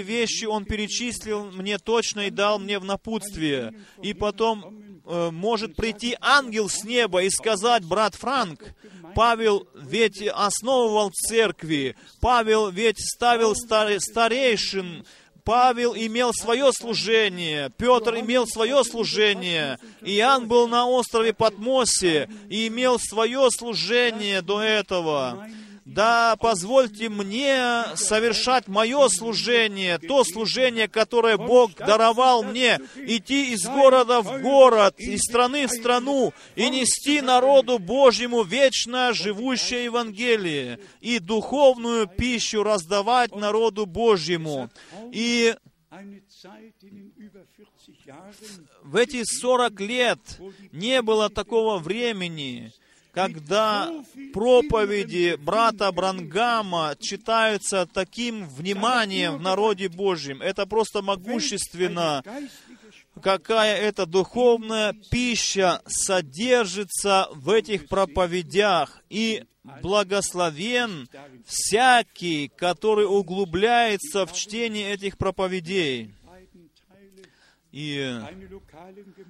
вещи Он перечислил мне точно и дал мне в напутствие. И потом может прийти ангел с неба и сказать: брат Франк, Павел ведь основывал церкви, Павел ведь ставил старейшин, Павел имел свое служение, Петр имел свое служение, Иоанн был на острове Патмосе и имел свое служение до этого. Да, позвольте мне совершать мое служение, то служение, которое Бог даровал мне, идти из города в город, из страны в страну и нести народу Божьему вечно живущее Евангелие и духовную пищу раздавать народу Божьему. И в эти 40 лет не было такого времени, когда проповеди брата Бранхама читаются таким вниманием в народе Божьем. Это просто могущественно, какая эта духовная пища содержится в этих проповедях. И благословен всякий, который углубляется в чтение этих проповедей. И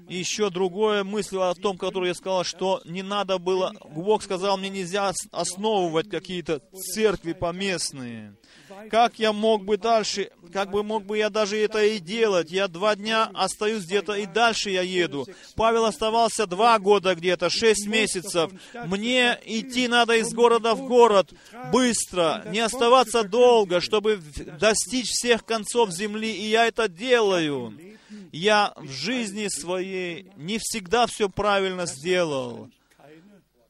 еще другая мысль о том, которую я сказал, что не надо было, Бог сказал, мне нельзя основывать какие-то церкви поместные. Как я мог бы дальше, мог бы я даже это и делать? Я 2 дня остаюсь где-то, и дальше я еду. Павел оставался 2 года где-то, 6 месяцев. Мне идти надо из города в город быстро, не оставаться долго, чтобы достичь всех концов земли, и я это делаю. Я в жизни своей не всегда все правильно сделал.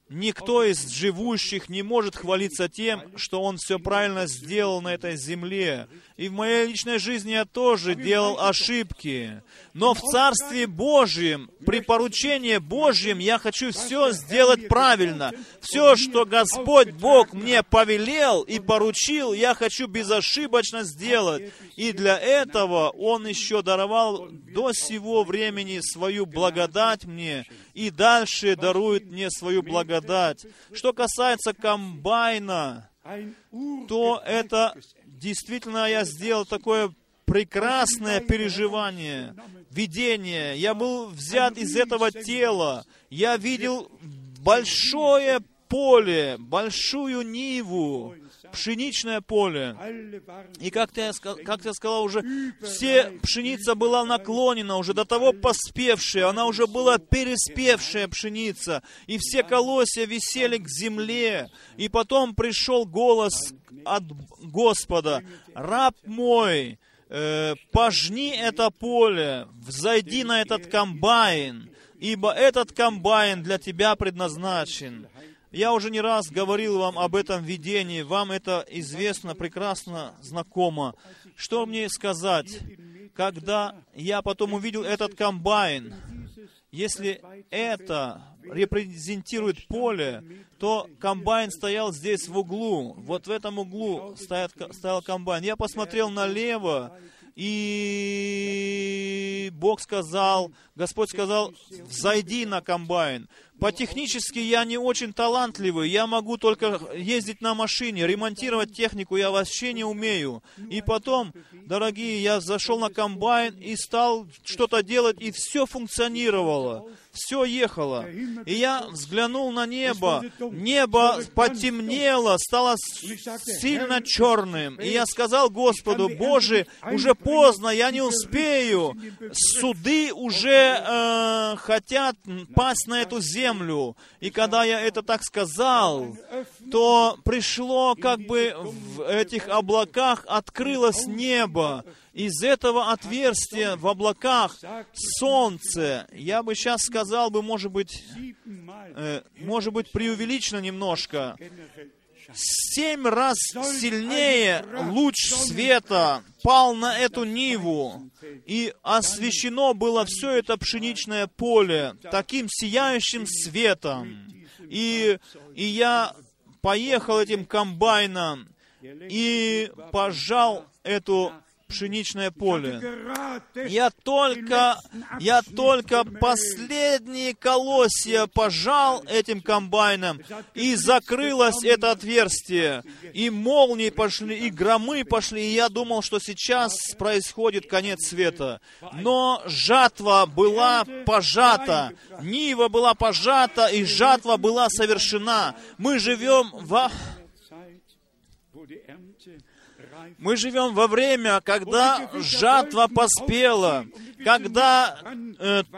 Никто из живущих не может хвалиться тем, что он все правильно сделал на этой земле. И в моей личной жизни я тоже делал ошибки. Но в Царстве Божьем, при поручении Божьем, я хочу все сделать правильно. Все, что Господь Бог мне повелел и поручил, я хочу безошибочно сделать. И для этого Он еще даровал до сего времени свою благодать мне, и дальше дарует мне свою благодать. Что касается комбайна, то это действительно я сделал такое прекрасное переживание, видение. Я был взят из этого тела. Я видел большое поле, большую ниву, пшеничное поле. И как я сказал уже, все пшеница была наклонена, уже до того поспевшая, она уже была переспевшая пшеница, и все колосья висели к земле. И потом пришел голос от Господа: «Раб мой, пожни это поле, взойди на этот комбайн, ибо этот комбайн для тебя предназначен». Я уже не раз говорил вам об этом видении, вам это известно, прекрасно знакомо. Что мне сказать, когда я потом увидел этот комбайн? Если это репрезентирует поле, то комбайн стоял здесь в углу, вот в этом углу стоял комбайн. Я посмотрел налево, и Бог сказал, Господь сказал: «Взойди на комбайн». По-технически я не очень талантливый, я могу только ездить на машине, ремонтировать технику я вообще не умею. И потом, дорогие, я зашел на комбайн и стал что-то делать, и все функционировало, все ехало. И я взглянул на небо, небо потемнело, стало сильно черным. И я сказал Господу: «Боже, уже поздно, я не успею, суды уже хотят пасть на эту землю». И когда я это так сказал, то пришло как бы в этих облаках, открылось небо. Из этого отверстия в облаках солнце, я бы сейчас сказал, может быть преувеличено немножко, 7 раз сильнее луч света пал на эту ниву, и освещено было все это пшеничное поле таким сияющим светом. И я поехал этим комбайном и пожал эту пшеничное поле. Я только последние колосья пожал этим комбайном, и закрылось это отверстие, и молнии пошли, и громы пошли, и я думал, что сейчас происходит конец света. Но жатва была пожата, нива была пожата, и жатва была совершена. Мы живем во время, когда жатва поспела, когда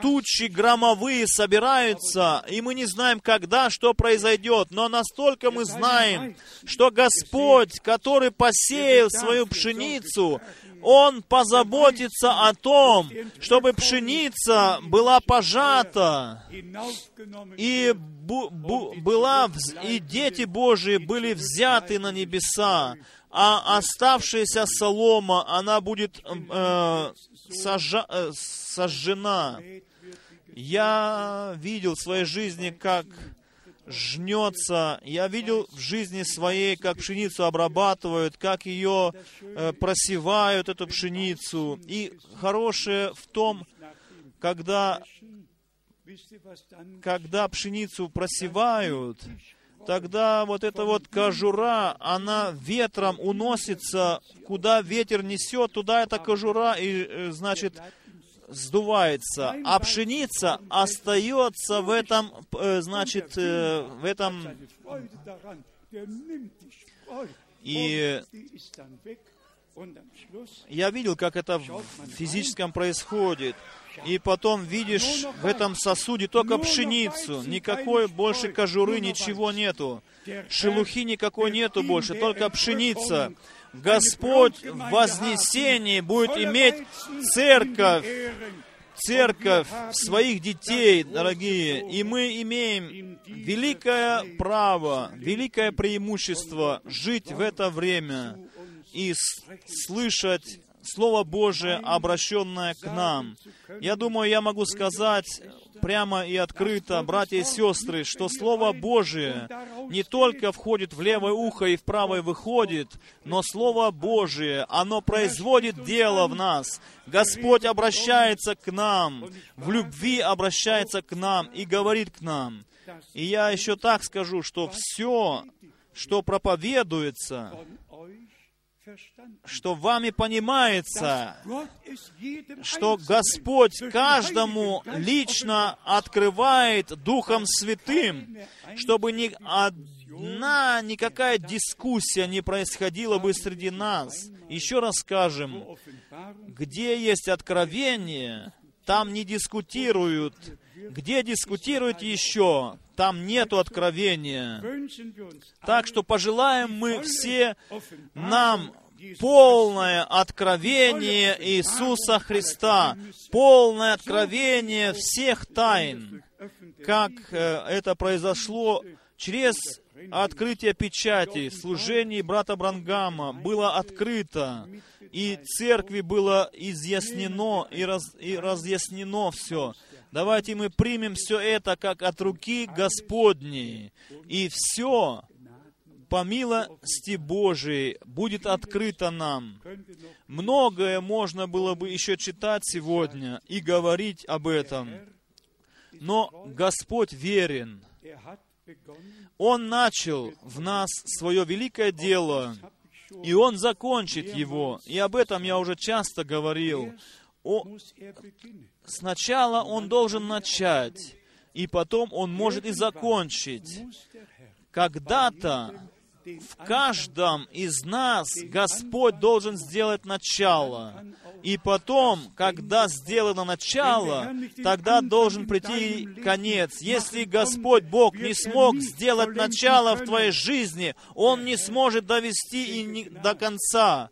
тучи громовые собираются, и мы не знаем, когда что произойдет, но настолько мы знаем, что Господь, который посеял свою пшеницу, Он позаботится о том, чтобы пшеница была пожата, и дети Божии были взяты на небеса, а оставшаяся солома, она будет сожжена. Я видел в своей жизни, как жнется, я видел в жизни своей, как пшеницу обрабатывают, как ее просевают, эту пшеницу. И хорошее в том, когда пшеницу просевают, тогда вот эта вот кожура, она ветром уносится, куда ветер несет, туда эта кожура, и, значит, сдувается. А пшеница остается в этом, значит, в этом... И я видел, как это в физическом происходит. И потом видишь в этом сосуде только пшеницу, никакой больше кожуры, ничего нету, шелухи никакой нету больше, только пшеница. Господь в вознесении будет иметь церковь своих детей, дорогие, и мы имеем великое право, великое преимущество жить в это время и слышать Слово Божие, обращенное к нам. Я думаю, я могу сказать прямо и открыто, братья и сестры, что Слово Божие не только входит в левое ухо и в правое выходит, но Слово Божие, оно производит дело в нас. Господь обращается к нам, в любви обращается к нам и говорит к нам. И я еще так скажу, что все, что проповедуется, что вами понимается, что Господь каждому лично открывает Духом Святым, чтобы ни одна, никакая дискуссия не происходила бы среди нас. Еще раз скажем, где есть откровение, там не дискутируют. Где дискутируют еще, там нету откровения. Так что пожелаем мы все нам полное откровение Иисуса Христа, полное откровение всех тайн, как это произошло через открытие печати в служении брата Бранхама, было открыто, и церкви было изъяснено, и разъяснено все. Давайте мы примем все это как от руки Господней, и все по милости Божией будет открыто нам. Многое можно было бы еще читать сегодня и говорить об этом, но Господь верен. Он начал в нас свое великое дело, и Он закончит его, и об этом я уже часто говорил. Сначала он должен начать, и потом он может и закончить. Когда-то в каждом из нас Господь должен сделать начало. И потом, когда сделано начало, тогда должен прийти конец. Если Господь Бог не смог сделать начало в твоей жизни, Он не сможет довести и до конца.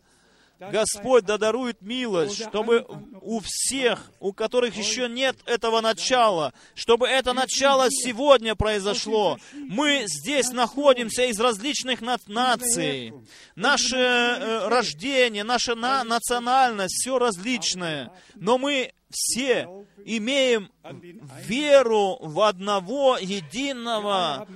Господь да дарует милость, чтобы у всех, у которых еще нет этого начала, чтобы это начало сегодня произошло. Мы здесь находимся из различных наций. Наше рождение, наша национальность, все различное. Но мы все имеем веру в одного единого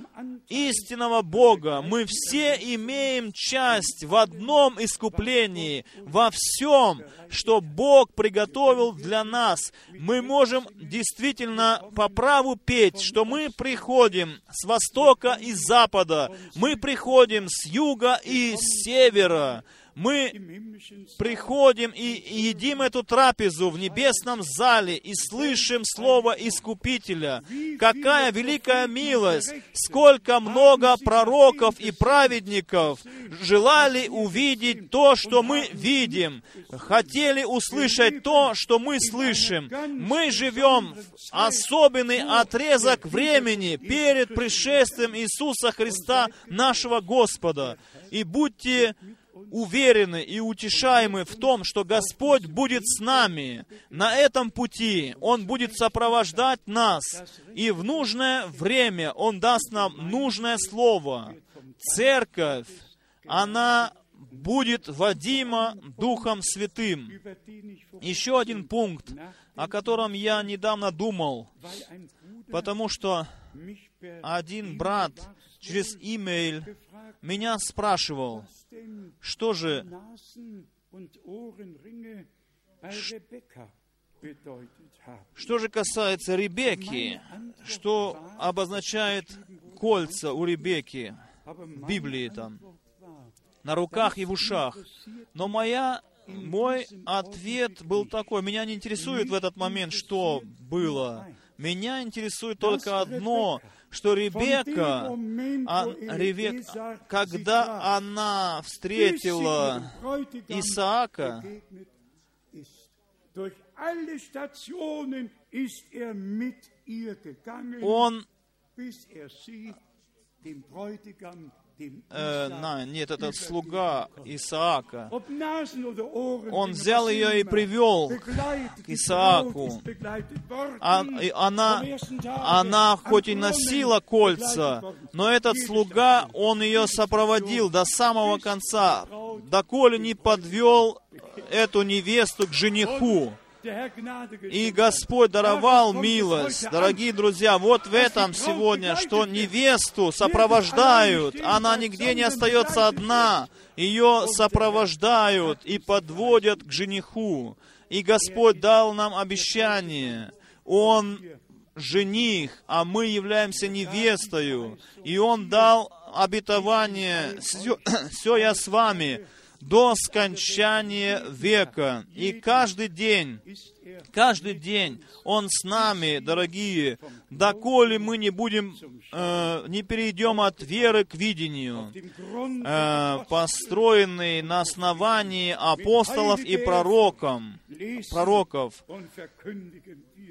истинного Бога. Мы все имеем часть в одном искуплении, во всем, что Бог приготовил для нас. Мы можем действительно по праву петь, что мы приходим с востока и с запада, мы приходим с юга и с севера. Мы приходим и едим эту трапезу в небесном зале и слышим слово Искупителя. Какая великая милость! Сколько много пророков и праведников желали увидеть то, что мы видим, хотели услышать то, что мы слышим. Мы живем в особенный отрезок времени перед пришествием Иисуса Христа, нашего Господа. И будьте уверены и утешаемы в том, что Господь будет с нами на этом пути. Он будет сопровождать нас, и в нужное время Он даст нам нужное слово. Церковь, она будет водима Духом Святым. Еще один пункт, о котором я недавно думал, потому что один брат через имейл меня спрашивал, что же касается Ревекки, что обозначает кольца у Ревекки в Библии там, на руках и в ушах. Но мой ответ был такой: меня не интересует в этот момент, что было. Меня интересует только одно, что Ревекка, когда она встретила Исаака, нет, это слуга Исаака. Он взял ее и привел к Исааку. Она хоть и носила кольца, но этот слуга, он ее сопроводил до самого конца, доколе не подвел эту невесту к жениху. И Господь даровал милость. Дорогие друзья, вот в этом сегодня, что невесту сопровождают. Она нигде не остается одна. Ее сопровождают и подводят к жениху. И Господь дал нам обещание. Он жених, а мы являемся невестою. И Он дал обетование: «Все я с вами до скончания века». И каждый день Он с нами, дорогие, доколе мы не будем, не перейдем от веры к видению, построенной на основании апостолов и пророков.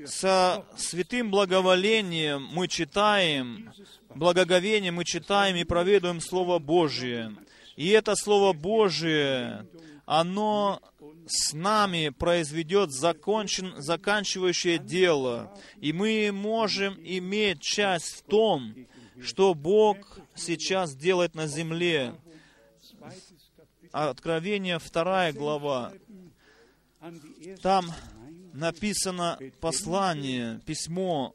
Со святым благоволением мы читаем, благоговением мы читаем и проведуем Слово Божие. И это Слово Божие, оно с нами произведет заканчивающее дело. И мы можем иметь часть в том, что Бог сейчас делает на земле. Откровение 2 глава. Там написано послание, письмо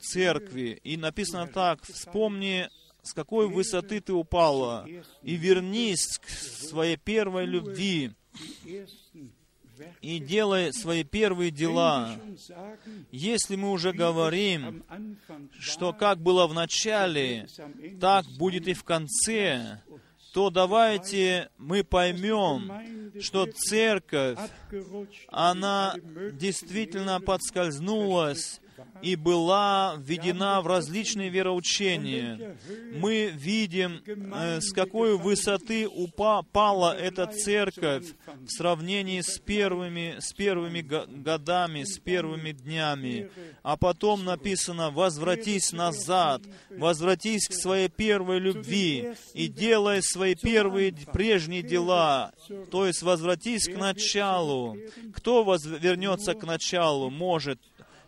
церкви. И написано так: «Вспомни, с какой высоты ты упала, и вернись к своей первой любви, и делай свои первые дела». Если мы уже говорим, что как было в начале, так будет и в конце, то давайте мы поймем, что церковь, она действительно подскользнулась и была введена в различные вероучения. Мы видим, с какой высоты упала эта церковь в сравнении с первыми годами, с первыми днями. А потом написано: «Возвратись назад, возвратись к своей первой любви и делай свои прежние дела». То есть возвратись к началу. Кто вернется к началу? Может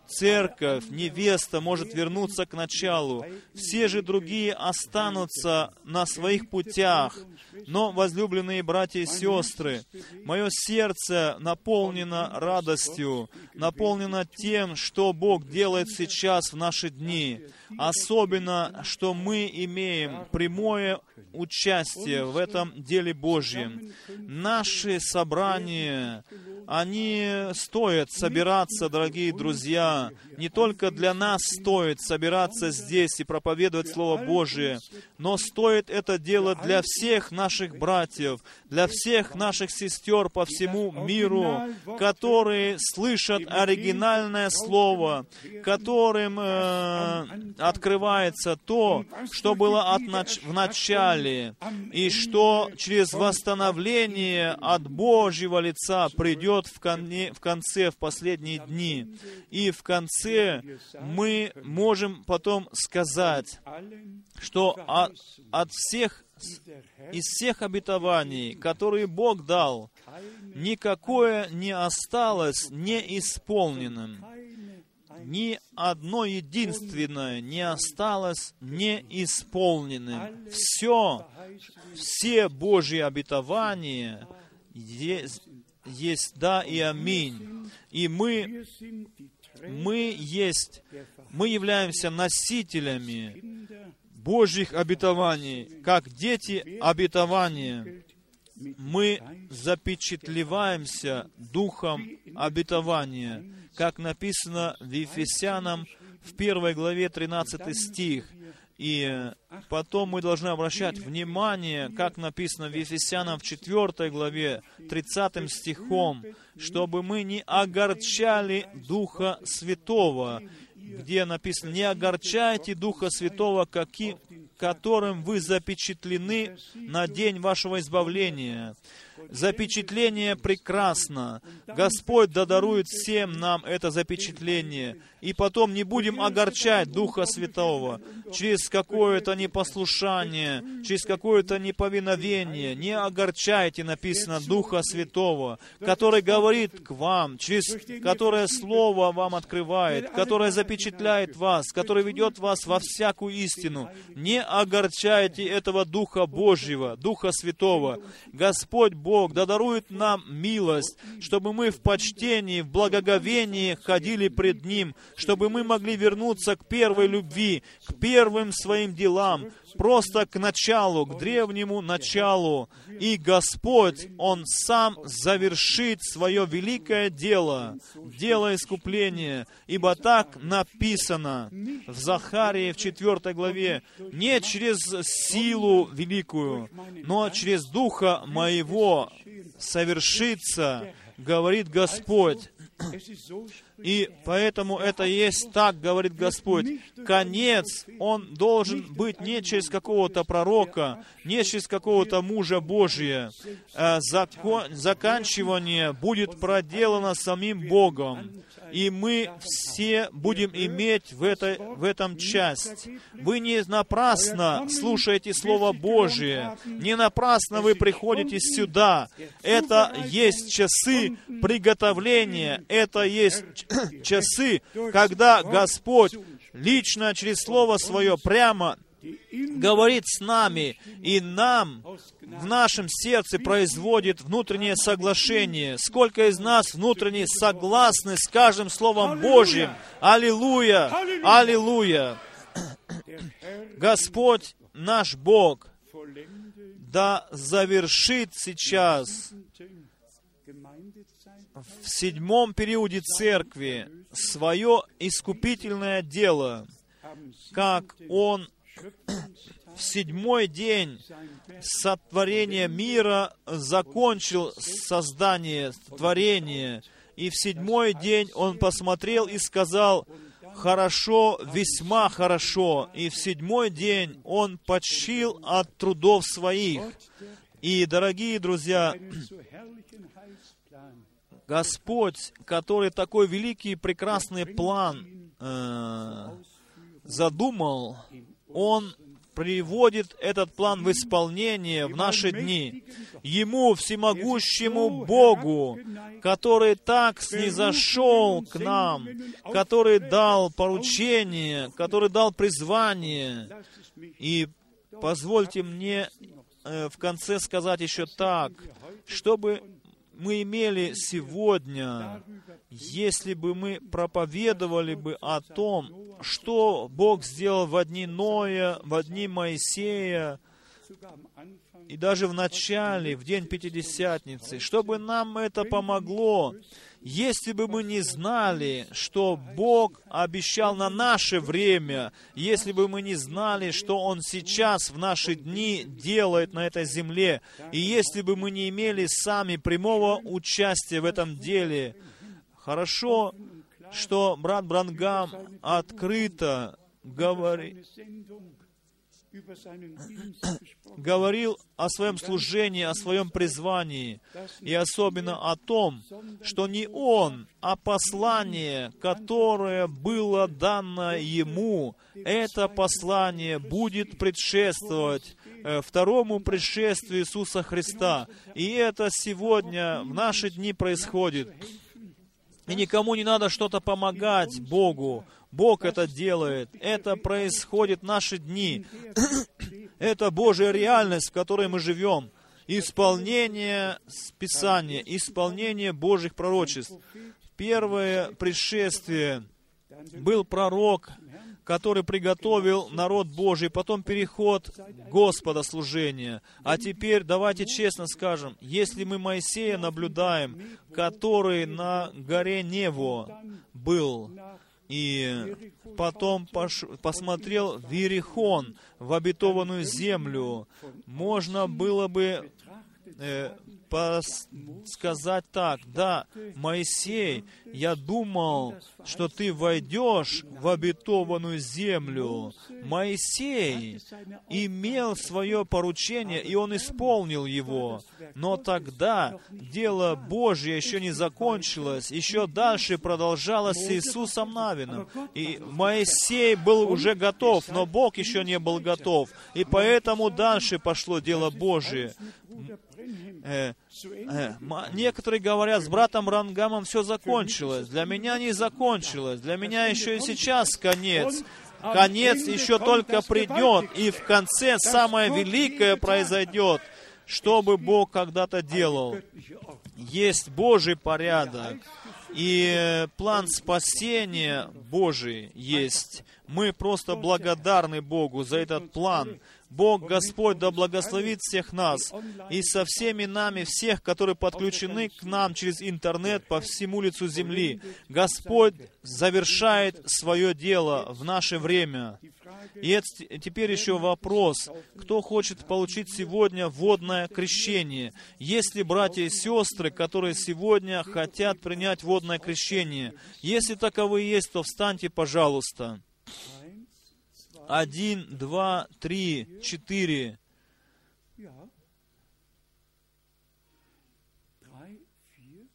церковь, невеста может вернуться к началу. Все же другие останутся на своих путях. Но, возлюбленные братья и сестры, мое сердце наполнено радостью, наполнено тем, что Бог делает сейчас в наши дни. Особенно, что мы имеем прямое участие в этом деле Божьем. Наши собрания, они стоят собираться, дорогие друзья. Не только для нас стоит собираться здесь и проповедовать Слово Божие, но стоит это делать для всех наших братьев, для всех наших сестер по всему миру, которые слышат оригинальное Слово, которым открывается то, что было в начале, и что через восстановление от Божьего лица придет в конце, в последние дни. И в конце мы можем потом сказать, что из всех обетований, которые Бог дал, никакое не осталось неисполненным. Ни одно единственное не осталось неисполненным. Все Божьи обетования есть «да» и «аминь». И мы являемся носителями Божьих обетований, как дети обетования. Мы запечатлеваемся Духом обетования, как написано в Ефесянам в 1 главе 13 стих. И потом мы должны обращать внимание, как написано в Ефесянам в 4 главе 30 стихом, чтобы мы не огорчали Духа Святого, где написано: «Не огорчайте Духа Святого, которым вы запечатлены на день вашего избавления». Запечатление прекрасно. Господь дарует всем нам это запечатление. И потом не будем огорчать Духа Святого через какое-то непослушание, через какое-то неповиновение. Не огорчайте, написано, Духа Святого, который говорит к вам, через которое Слово вам открывает, которое запечатляет вас, которое ведет вас во всякую истину. Не огорчайте этого Духа Божьего, Духа Святого. Господь Бог да дарует нам милость, чтобы мы в почтении, в благоговении ходили пред Ним, чтобы мы могли вернуться к первой любви, к первым своим делам, просто к началу, к древнему началу. И Господь, Он Сам завершит свое великое дело, дело искупления, ибо так написано в Захарии в 4 главе: «Не через силу великую, но через Духа Моего совершится, говорит Господь». И поэтому это есть так, говорит Господь. Конец, он должен быть не через какого-то пророка, не через какого-то мужа Божия. Заканчивание будет проделано самим Богом. И мы все будем иметь в этом часть. Вы не напрасно слушаете Слово Божие, не напрасно вы приходите сюда. Это есть часы приготовления, это есть часы, когда Господь лично через Слово Свое прямо говорит с нами, и нам в нашем сердце производит внутреннее соглашение. Сколько из нас внутренне согласны с каждым Словом Божьим? Аллилуйя! Аллилуйя! Господь наш Бог да завершит сейчас в 7-м периоде Церкви свое искупительное дело, как Он в 7-й день сотворения мира закончил создание, творение, и в 7-й день Он посмотрел и сказал: хорошо, весьма хорошо, и в седьмой день он почил от трудов своих». И, дорогие друзья, Господь, который такой великий и прекрасный план задумал, Он приводит этот план в исполнение в наши дни. Ему, всемогущему Богу, который так снизошел к нам, который дал поручение, который дал призвание. И позвольте мне в конце сказать еще так, чтобы мы имели сегодня, если бы мы проповедовали бы о том, что Бог сделал в дни Ноя, в дни Моисея, и даже в начале, в день Пятидесятницы, чтобы нам это помогло, если бы мы не знали, что Бог обещал на наше время, если бы мы не знали, что Он сейчас в наши дни делает на этой земле, и если бы мы не имели сами прямого участия в этом деле. Хорошо, что брат Бранхам открыто говорил о своем служении, о своем призвании, и особенно о том, что не он, а послание, которое было дано ему, это послание будет предшествовать второму пришествию Иисуса Христа. И это сегодня, в наши дни, происходит. И никому не надо что-то помогать Богу. Бог это делает. Это происходит в наши дни. Это Божья реальность, в которой мы живем. Исполнение Писания, исполнение Божьих пророчеств. Первое пришествие был пророк, который приготовил народ Божий, потом переход Господа служения. А теперь давайте честно скажем, если мы Моисея наблюдаем, который на горе Нево был, и потом посмотрел в Иерихон, в обетованную землю, можно было бы сказать так: «Да, Моисей, я думал, что ты войдешь в обетованную землю». Моисей имел свое поручение, и он исполнил его. Но тогда дело Божье еще не закончилось, еще дальше продолжалось с Иисусом Навином. И Моисей был уже готов, но Бог еще не был готов. И поэтому дальше пошло дело Божие. Некоторые говорят, с братом Бранхамом все закончилось. Для меня не закончилось. Для меня еще и сейчас конец. Конец еще только придет. И в конце самое великое произойдет, что бы Бог когда-то делал. Есть Божий порядок. И план спасения Божий есть. Мы просто благодарны Богу за этот план. Бог, Господь, да благословит всех нас и со всеми нами, всех, которые подключены к нам через интернет по всему лицу земли. Господь завершает свое дело в наше время. И теперь еще вопрос, кто хочет получить сегодня водное крещение? Есть ли братья и сестры, которые сегодня хотят принять водное крещение? Если таковые есть, то встаньте, пожалуйста. 1, 2, 3, 4.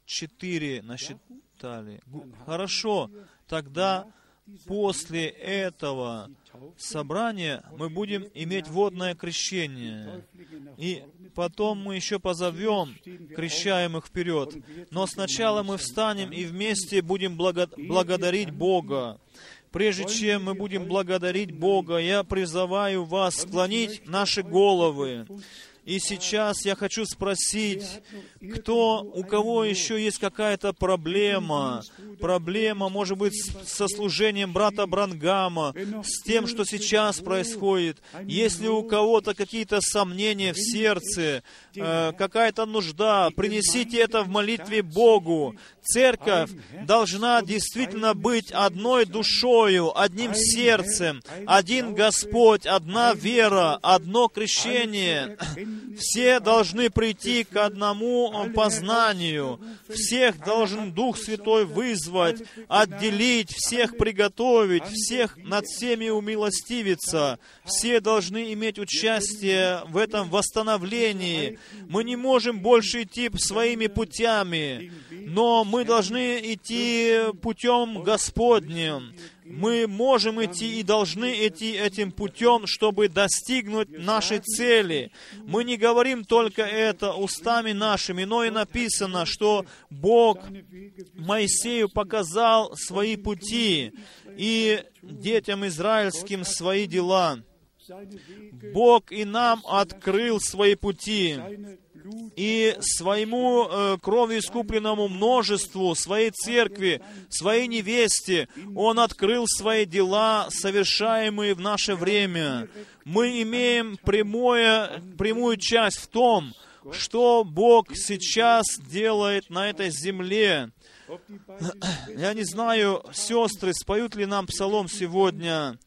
4 насчитали. Хорошо. Тогда после этого собрания мы будем иметь водное крещение. И потом мы еще позовем крещаемых вперед. Но сначала мы встанем и вместе будем благодарить Бога. Прежде чем мы будем благодарить Бога, я призываю вас склонить наши головы. И сейчас я хочу спросить, у кого еще есть какая-то проблема? Проблема, может быть, со служением брата Бранхама, с тем, что сейчас происходит. Если у кого-то какие-то сомнения в сердце, какая-то нужда, принесите это в молитве Богу. Церковь должна действительно быть одной душою, одним сердцем, один Господь, одна вера, одно крещение. Все должны прийти к одному познанию. Всех должен Дух Святой вызвать, отделить, всех приготовить, всех над всеми умилостивиться. Все должны иметь участие в этом восстановлении. Мы не можем больше идти своими путями, но мы должны идти путем Господним. Мы можем идти и должны идти этим путем, чтобы достигнуть нашей цели. Мы не говорим только это устами нашими, но и написано, что Бог Моисею показал свои пути и детям израильским свои дела. Бог и нам открыл свои пути, и своему кровью искупленному множеству, своей церкви, своей невесте Он открыл свои дела, совершаемые в наше время. Мы имеем прямую часть в том, что Бог сейчас делает на этой земле. Я не знаю, сестры, споют ли нам псалом сегодня.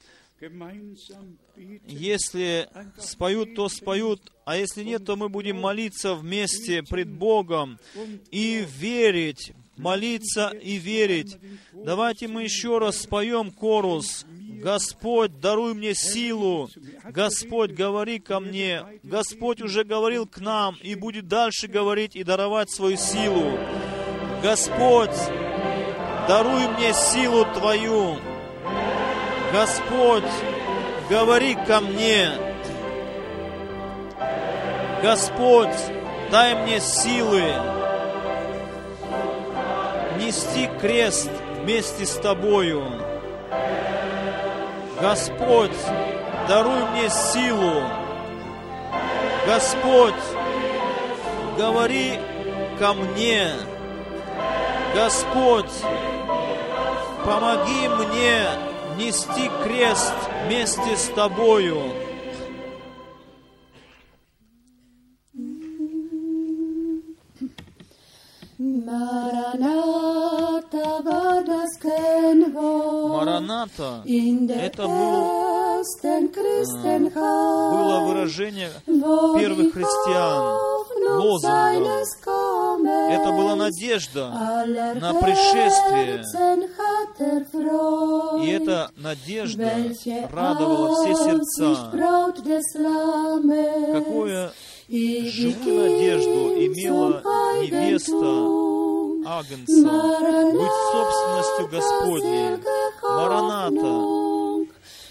Если споют, то споют, а если нет, то мы будем молиться вместе пред Богом и верить, молиться и верить. Давайте мы еще раз споем корус. «Господь, даруй мне силу! Господь, говори ко мне!» Господь уже говорил к нам и будет дальше говорить и даровать свою силу. «Господь, даруй мне силу Твою! Господь, говори ко мне! Господь, дай мне силы нести крест вместе с Тобою! Господь, даруй мне силу! Господь, говори ко мне! Господь, помоги мне нести крест вместе с Тобою». Мараната, это было выражение первых христиан, лозунга. Это была надежда на пришествие. И эта надежда радовала все сердца. Какую живую надежду имела невеста Агнца быть собственностью Господней. Мараната.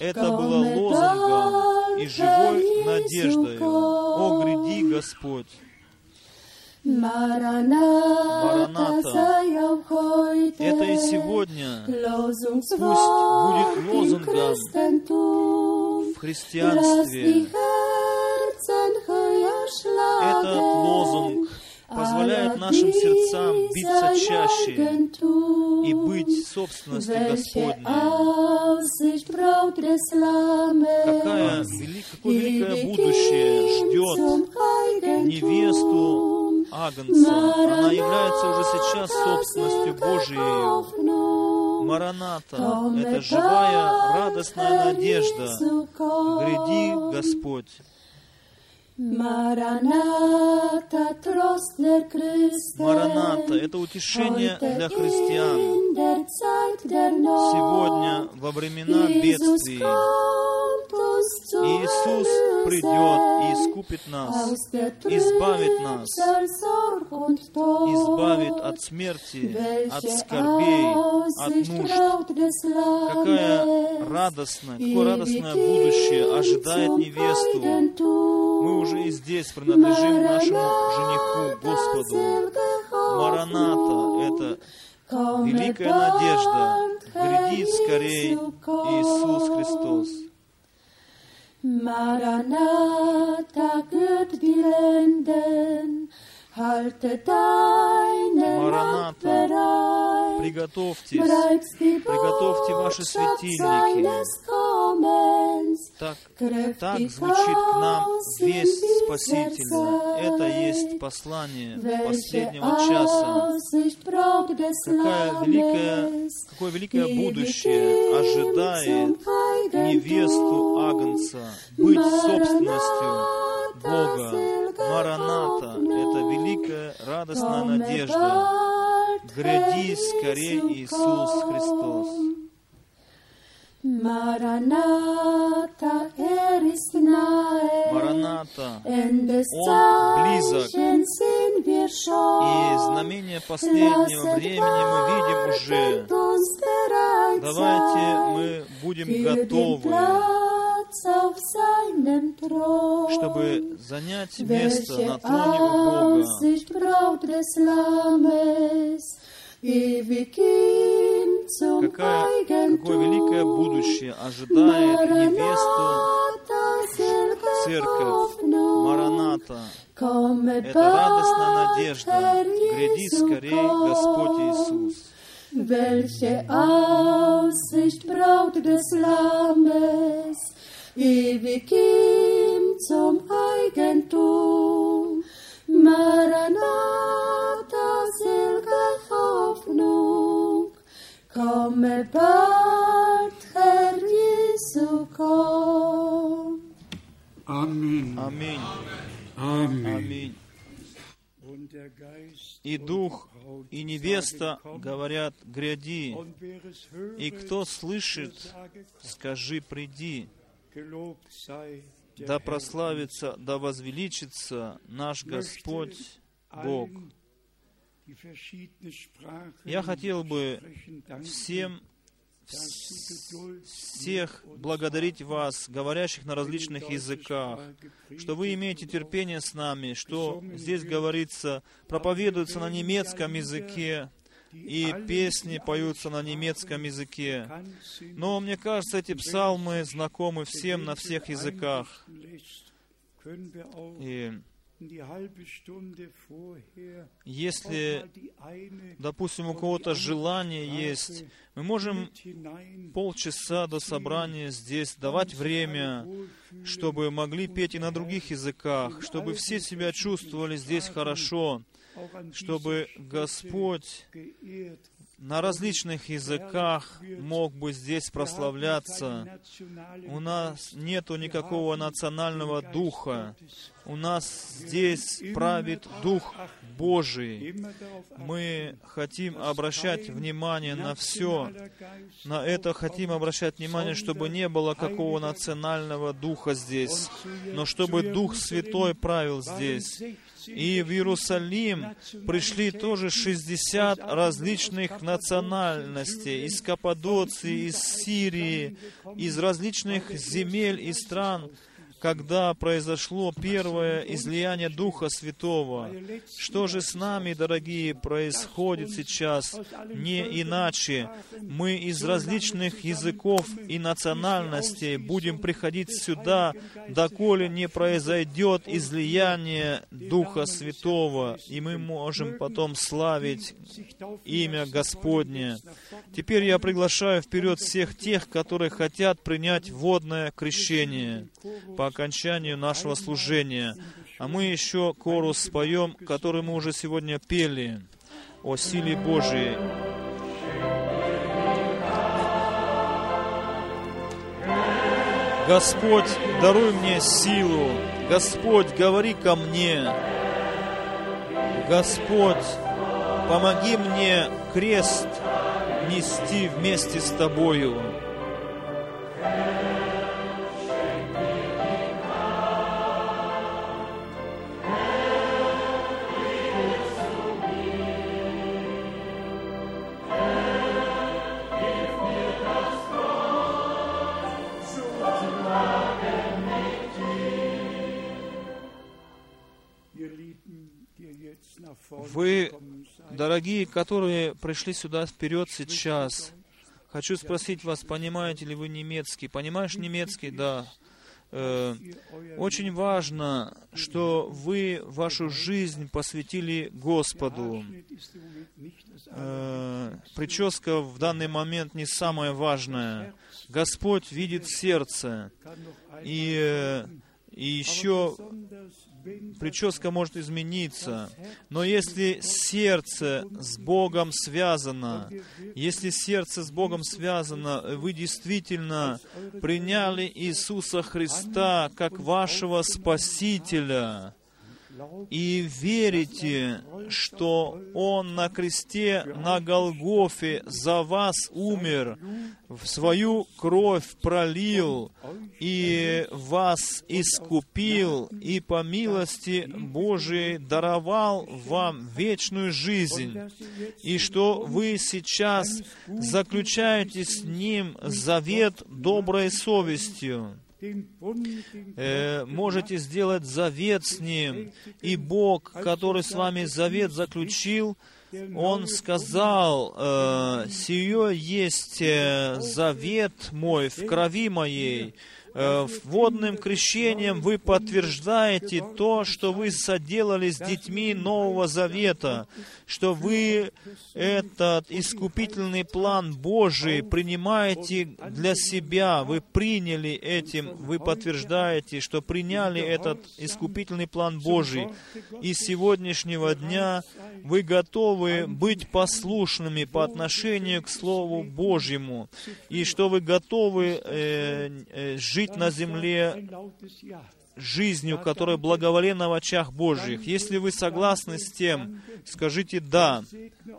Это было лозунгом и живой надеждой. «О, гряди, Господь!» Мараната. Это и сегодня. Пусть будет лозунгом в христианстве. Этот лозунг позволяет нашим сердцам биться чаще и быть собственностью Господней. Какое великое будущее ждет невесту Агнца. Она является уже сейчас собственностью Божией. Мараната — это живая, радостная надежда. Гряди, Господь! Мараната — это утешение для христиан. Сегодня, во времена бедствий, Иисус придет и искупит нас, избавит нас, избавит от смерти, от скорбей, от нужд. Какое радостное будущее ожидает невесту! Мы уже и здесь принадлежим нашему жениху, Господу. Мараната — это великая надежда. Гряди скорей, Иисус Христос! Maranatha, Gott, die Lenden, halte deine Hand bereit. Приготовьтесь, приготовьте ваши светильники. Так звучит к нам весть Спасителя. Это есть послание последнего часа. Какое великое будущее ожидает невесту Агнца быть собственностью Бога. Мараната, это великая радостная надежда. Гряди скорее, Иисус Христос. Мараната, Он близок. И знамение последнего времени мы видим уже. Давайте мы будем готовы, чтобы занять место на троне у Бога. Какое великое будущее ожидает невесту церковь. Мараната. Это радостная надежда. Гряди скорей, Господь Иисус. Welche Aussicht braut des Lammes, ewig ihm zum Eigentum. Maranatha, selge Hoffnung, komme bald, Herr Jesu, komm. Amen. Amen. Amen. Amen. И Дух, и невеста говорят: «Гряди». И кто слышит, скажи: «Приди». Да прославится, да возвеличится наш Господь Бог. Я хотел бы всех благодарить вас, говорящих на различных языках, что вы имеете терпение с нами, что здесь говорится, проповедуется на немецком языке, и песни поются на немецком языке. Но, мне кажется, эти псалмы знакомы всем на всех языках. И если, допустим, у кого-то желание есть, мы можем полчаса до собрания здесь давать время, чтобы могли петь и на других языках, чтобы все себя чувствовали здесь хорошо, чтобы Господь на различных языках мог бы здесь прославляться. У нас нету никакого национального духа. У нас здесь правит Дух Божий. Мы хотим обращать внимание на все. На это хотим обращать внимание, чтобы не было какого национального духа здесь, но чтобы Дух Святой правил здесь. И в Иерусалим пришли тоже 60 различных национальностей из Каппадоции, из Сирии, из различных земель и стран, когда произошло первое излияние Духа Святого. Что же с нами, дорогие, происходит сейчас? Не иначе. Мы из различных языков и национальностей будем приходить сюда, доколе не произойдет излияние Духа Святого, и мы можем потом славить имя Господне. Теперь я приглашаю вперед всех тех, которые хотят принять водное крещение по окончанию нашего служения. А мы еще корус споем, который мы уже сегодня пели, о силе Божией. Господь, даруй мне силу. Господь, говори ко мне. Господь, помоги мне крест нести вместе с Тобою. Вы, дорогие, которые пришли сюда вперед сейчас, хочу спросить вас, понимаете ли вы немецкий? Понимаешь немецкий? Да. Очень важно, что вы вашу жизнь посвятили Господу. Прическа в данный момент не самая важная. Господь видит сердце. И еще прическа может измениться, но если сердце с Богом связано, вы действительно приняли Иисуса Христа как вашего Спасителя, и верите, что Он на кресте, на Голгофе за вас умер, в свою кровь пролил и вас искупил, и по милости Божией даровал вам вечную жизнь, и что вы сейчас заключаете с Ним завет доброй совестью. Можете сделать завет с Ним, и Бог, который с вами завет заключил, Он сказал: «Сие есть завет мой в крови моей». Водным крещением вы подтверждаете то, что вы соделали с детьми Нового Завета, что вы этот искупительный план Божий принимаете для себя, вы приняли этим, вы подтверждаете, что приняли этот искупительный план Божий, и с сегодняшнего дня вы готовы быть послушными по отношению к Слову Божьему, и что вы готовы жить на земле жизнью, которая благоволена в очах Божьих. Если вы согласны с тем, скажите «да».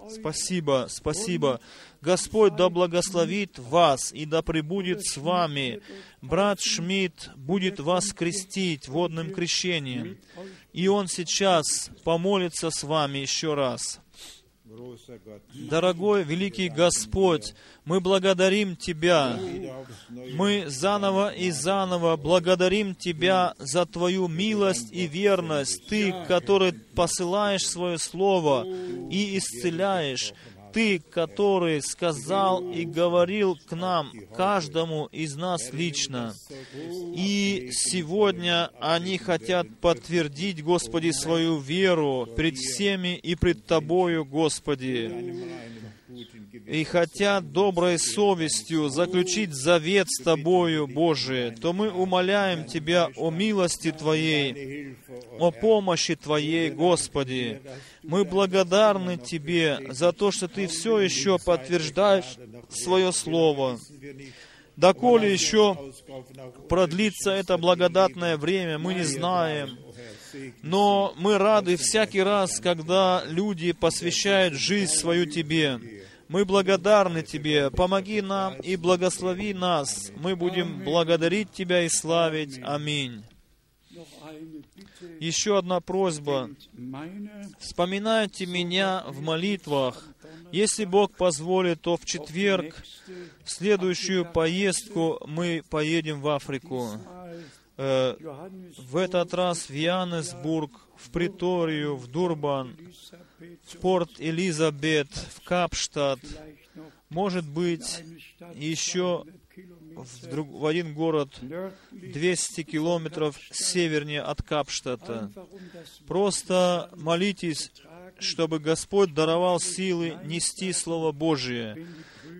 Спасибо, спасибо. Господь да благословит вас и да пребудет с вами. Брат Шмидт будет вас крестить водным крещением. И он сейчас помолится с вами еще раз. Дорогой великий Господь, мы благодарим Тебя. Мы заново и заново благодарим Тебя за Твою милость и верность. Ты, который посылаешь Свое Слово и исцеляешь. Ты, который сказал и говорил к нам, каждому из нас лично. И сегодня они хотят подтвердить, Господи, свою веру пред всеми и пред Тобою, Господи. И хотят доброй совестью заключить завет с Тобою, Боже, то мы умоляем Тебя о милости Твоей, о помощи Твоей, Господи. Мы благодарны Тебе за то, что Ты все еще подтверждаешь Свое Слово. Доколе еще продлится это благодатное время, мы не знаем. Но мы рады всякий раз, когда люди посвящают жизнь свою Тебе. Мы благодарны Тебе. Помоги нам и благослови нас. Мы будем благодарить Тебя и славить. Аминь. Еще одна просьба. Вспоминайте меня в молитвах. Если Бог позволит, то в четверг, в следующую поездку, мы поедем в Африку. В этот раз в Йоаннесбург, в Приторию, в Дурбан, в Порт-Элизабет, в Капштадт, может быть, еще в один город 200 километров севернее от Капштадта. Просто молитесь, чтобы Господь даровал силы нести Слово Божие.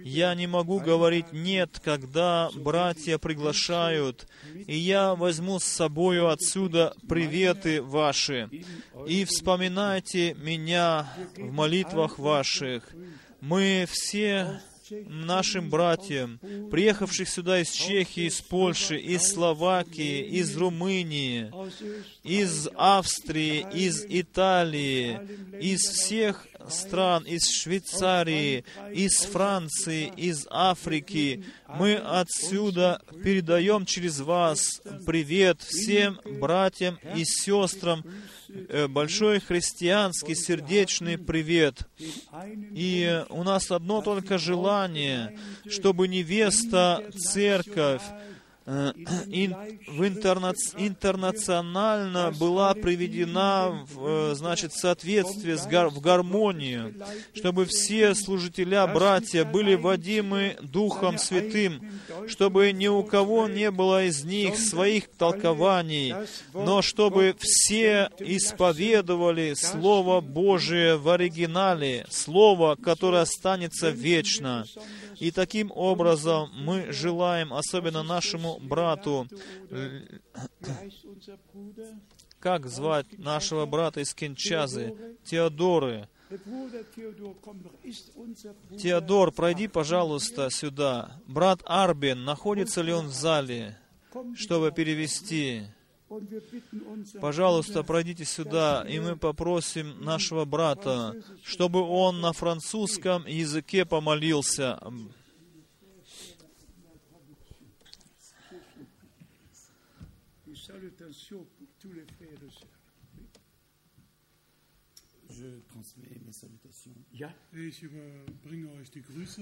Я не могу говорить «нет», когда братья приглашают, и я возьму с собою отсюда приветы ваши. И вспоминайте меня в молитвах ваших. Мы все нашим братьям, приехавших сюда из Чехии, из Польши, из Словакии, из Румынии, из Австрии, из Италии, из всех стран, из Швейцарии, из Франции, из Африки. Мы отсюда передаем через вас привет всем братьям и сестрам, большой христианский сердечный привет. И у нас одно только желание, чтобы невеста, церковь интернационально была приведена в, значит, соответствие, в гармонию, чтобы все служителя, братья были водимы Духом Святым, чтобы ни у кого не было из них своих толкований, но чтобы все исповедовали Слово Божие в оригинале, Слово, которое останется вечно. И таким образом мы желаем, особенно нашему брату, как звать нашего брата из Кинчазы, Теодоры. Теодор, пройди, пожалуйста, сюда. Брат Арбин, находится ли он в зале, чтобы перевести? Пожалуйста, пройдите сюда, и мы попросим нашего брата, чтобы он на французском языке помолился.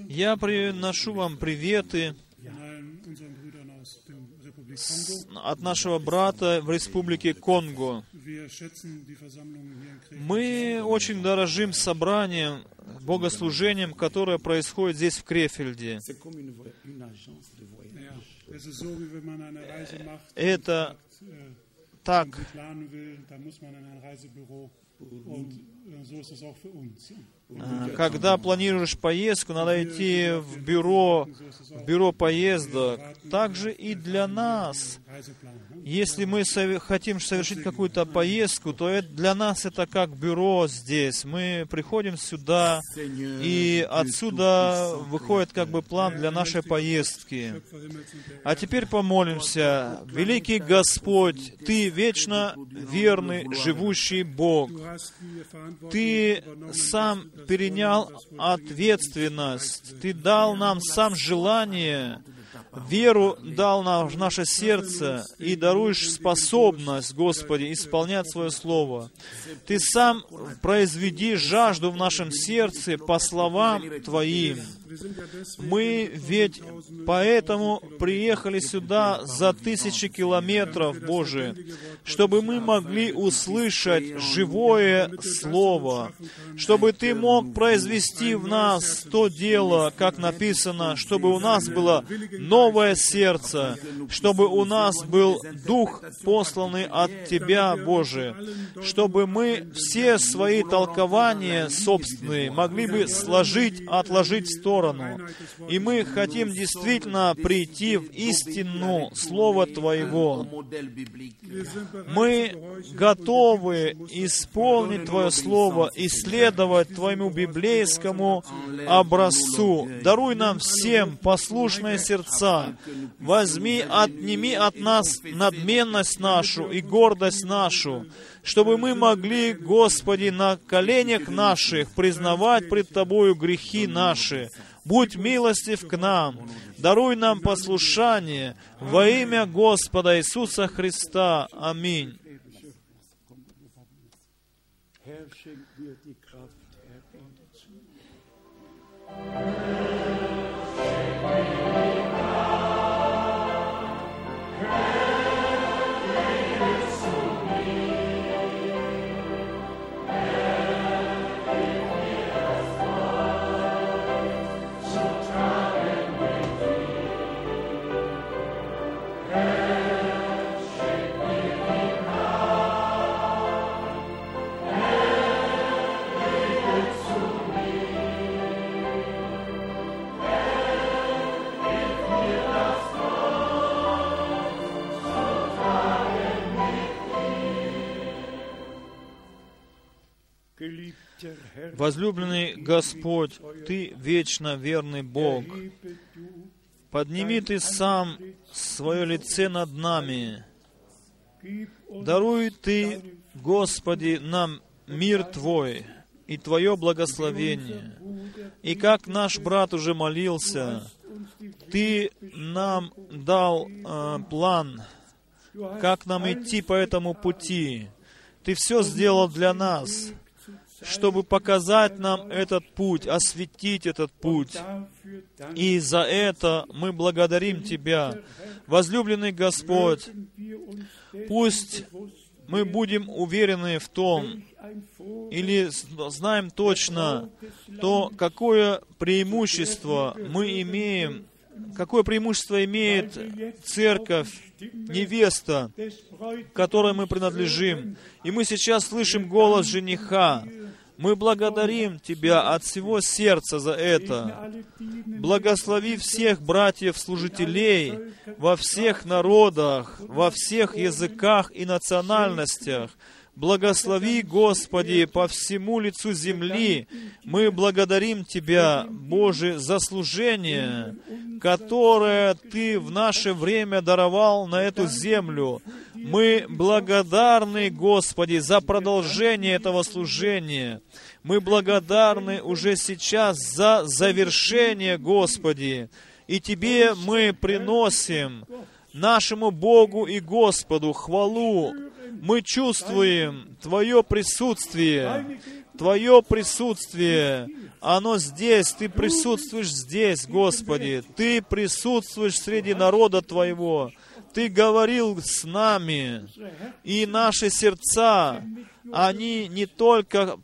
Я приношу вам приветы от нашего брата в Республике Конго. Мы очень дорожим собранием, богослужением, которое происходит здесь, в Крефельде. Это так. Когда планируешь поездку, надо идти в бюро поездок. Также и для нас. Если мы хотим совершить какую-то поездку, то для нас это как бюро здесь. Мы приходим сюда, и отсюда выходит как бы план для нашей поездки. А теперь помолимся. Великий Господь, Ты вечно верный, живущий Бог. Ты сам перенял ответственность. Ты дал нам сам желание, веру дал нам в наше сердце и даруешь способность, Господи, исполнять Свое Слово. Ты сам произведи жажду в нашем сердце по словам Твоим. Мы ведь поэтому приехали сюда за тысячи километров, Боже, чтобы мы могли услышать живое Слово, чтобы Ты мог произвести в нас то дело, как написано, чтобы у нас было новое сердце, чтобы у нас был Дух, посланный от Тебя, Боже, чтобы мы все свои толкования собственные могли бы отложить в сторону. И мы хотим действительно прийти в истину Слова Твоего. Мы готовы исполнить Твое Слово, исследовать Твоему библейскому образцу. Даруй нам всем послушные сердца. Отними от нас надменность нашу и гордость нашу, чтобы мы могли, Господи, на коленях наших признавать пред Тобою грехи наши. Будь милостив к нам, даруй нам послушание во имя Господа Иисуса Христа. Аминь. Возлюбленный Господь, Ты вечно верный Бог. Подними Ты сам свое лице над нами. Даруй Ты, Господи, нам мир Твой и Твое благословение. И как наш брат уже молился, Ты нам дал план, как нам идти по этому пути. Ты все сделал для нас, чтобы показать нам этот путь, осветить этот путь. И за это мы благодарим Тебя. Возлюбленный Господь, пусть мы будем уверены в том, или знаем точно, то какое преимущество мы имеем, какое преимущество имеет церковь, невеста, которой мы принадлежим. И мы сейчас слышим голос жениха. Мы благодарим Тебя от всего сердца за это. Благослови всех братьев-служителей во всех народах, во всех языках и национальностях. Благослови, Господи, по всему лицу земли. Мы благодарим Тебя, Боже, за служение, которое Ты в наше время даровал на эту землю. Мы благодарны, Господи, за продолжение этого служения. Мы благодарны уже сейчас за завершение, Господи. И Тебе мы приносим, нашему Богу и Господу, хвалу. Мы чувствуем Твое присутствие. Твое присутствие, оно здесь. Ты присутствуешь здесь, Господи. Ты присутствуешь среди народа Твоего. Ты говорил с нами. И наши сердца, они не только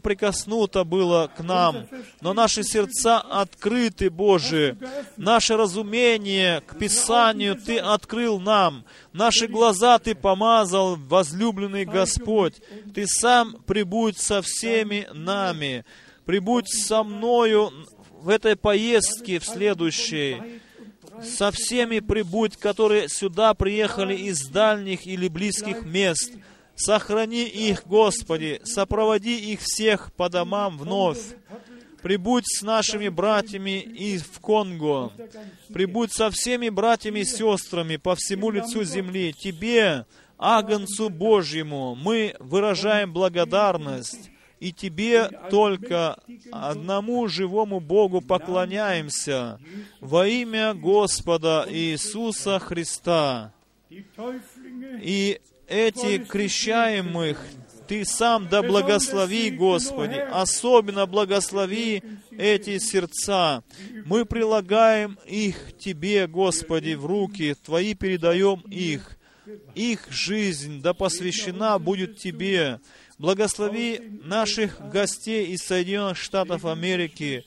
прикоснуто было к нам, но наши сердца открыты, Боже. Наше разумение к Писанию Ты открыл нам. Наши глаза Ты помазал, возлюбленный Господь. Ты сам прибудь со всеми нами. Прибудь со мною в этой поездке, в следующей. Со всеми прибудь, которые сюда приехали из дальних или близких мест. Сохрани их, Господи, сопроводи их всех по домам вновь. Прибудь с нашими братьями и в Конго. Прибудь со всеми братьями и сестрами по всему лицу земли. Тебе, Агнцу Божьему, мы выражаем благодарность. И Тебе только, одному живому Богу, поклоняемся. Во имя Господа Иисуса Христа. И эти крещаемых Ты сам да благослови, Господи, особенно благослови эти сердца. Мы прилагаем их Тебе, Господи, в руки Твои передаем их. Их жизнь да посвящена будет Тебе. Благослови наших гостей из Соединенных Штатов Америки.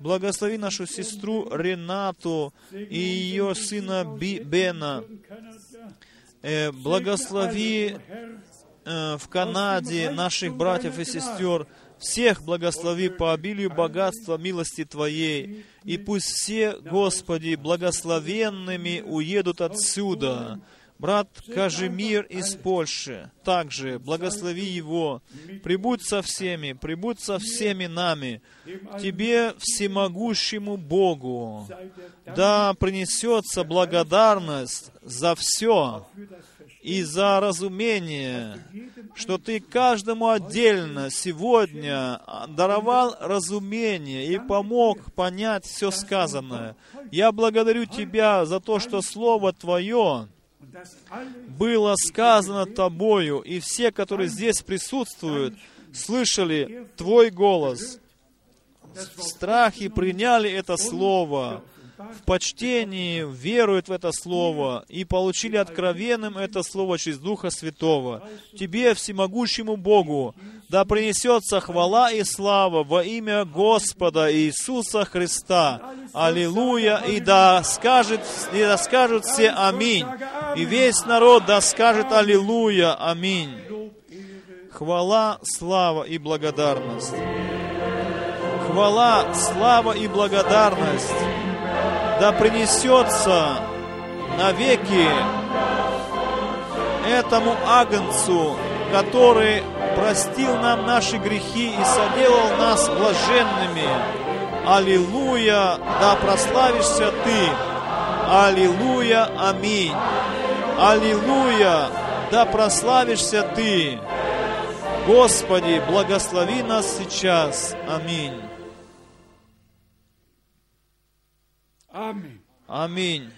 Благослови нашу сестру Ренату и ее сына Бена. Благослови в Канаде наших братьев и сестер. Всех благослови по обилию богатства милости Твоей. И пусть все, Господи, благословенными уедут отсюда. Брат Кажимир из Польши, также благослови его. Прибудь со всеми нами. Тебе, всемогущему Богу, да принесется благодарность за все и за разумение, что Ты каждому отдельно сегодня даровал разумение и помог понять все сказанное. Я благодарю Тебя за то, что Слово Твое было сказано Тобою, и все, которые здесь присутствуют, слышали Твой голос. В страхе приняли это Слово, в почтении веруют в это Слово и получили откровенным это Слово через Духа Святого. Тебе, всемогущему Богу, да принесется хвала и слава во имя Господа Иисуса Христа. Аллилуйя! И да скажут все аминь. И весь народ да скажет аллилуйя, аминь. Хвала, слава и благодарность. Хвала, слава и благодарность. Да принесется навеки этому Агнцу, который простил нам наши грехи и соделал нас блаженными. Аллилуйя, да прославишься Ты. Аллилуйя, аминь. Аллилуйя, да прославишься Ты. Господи, благослови нас сейчас. Аминь. Аминь. Аминь.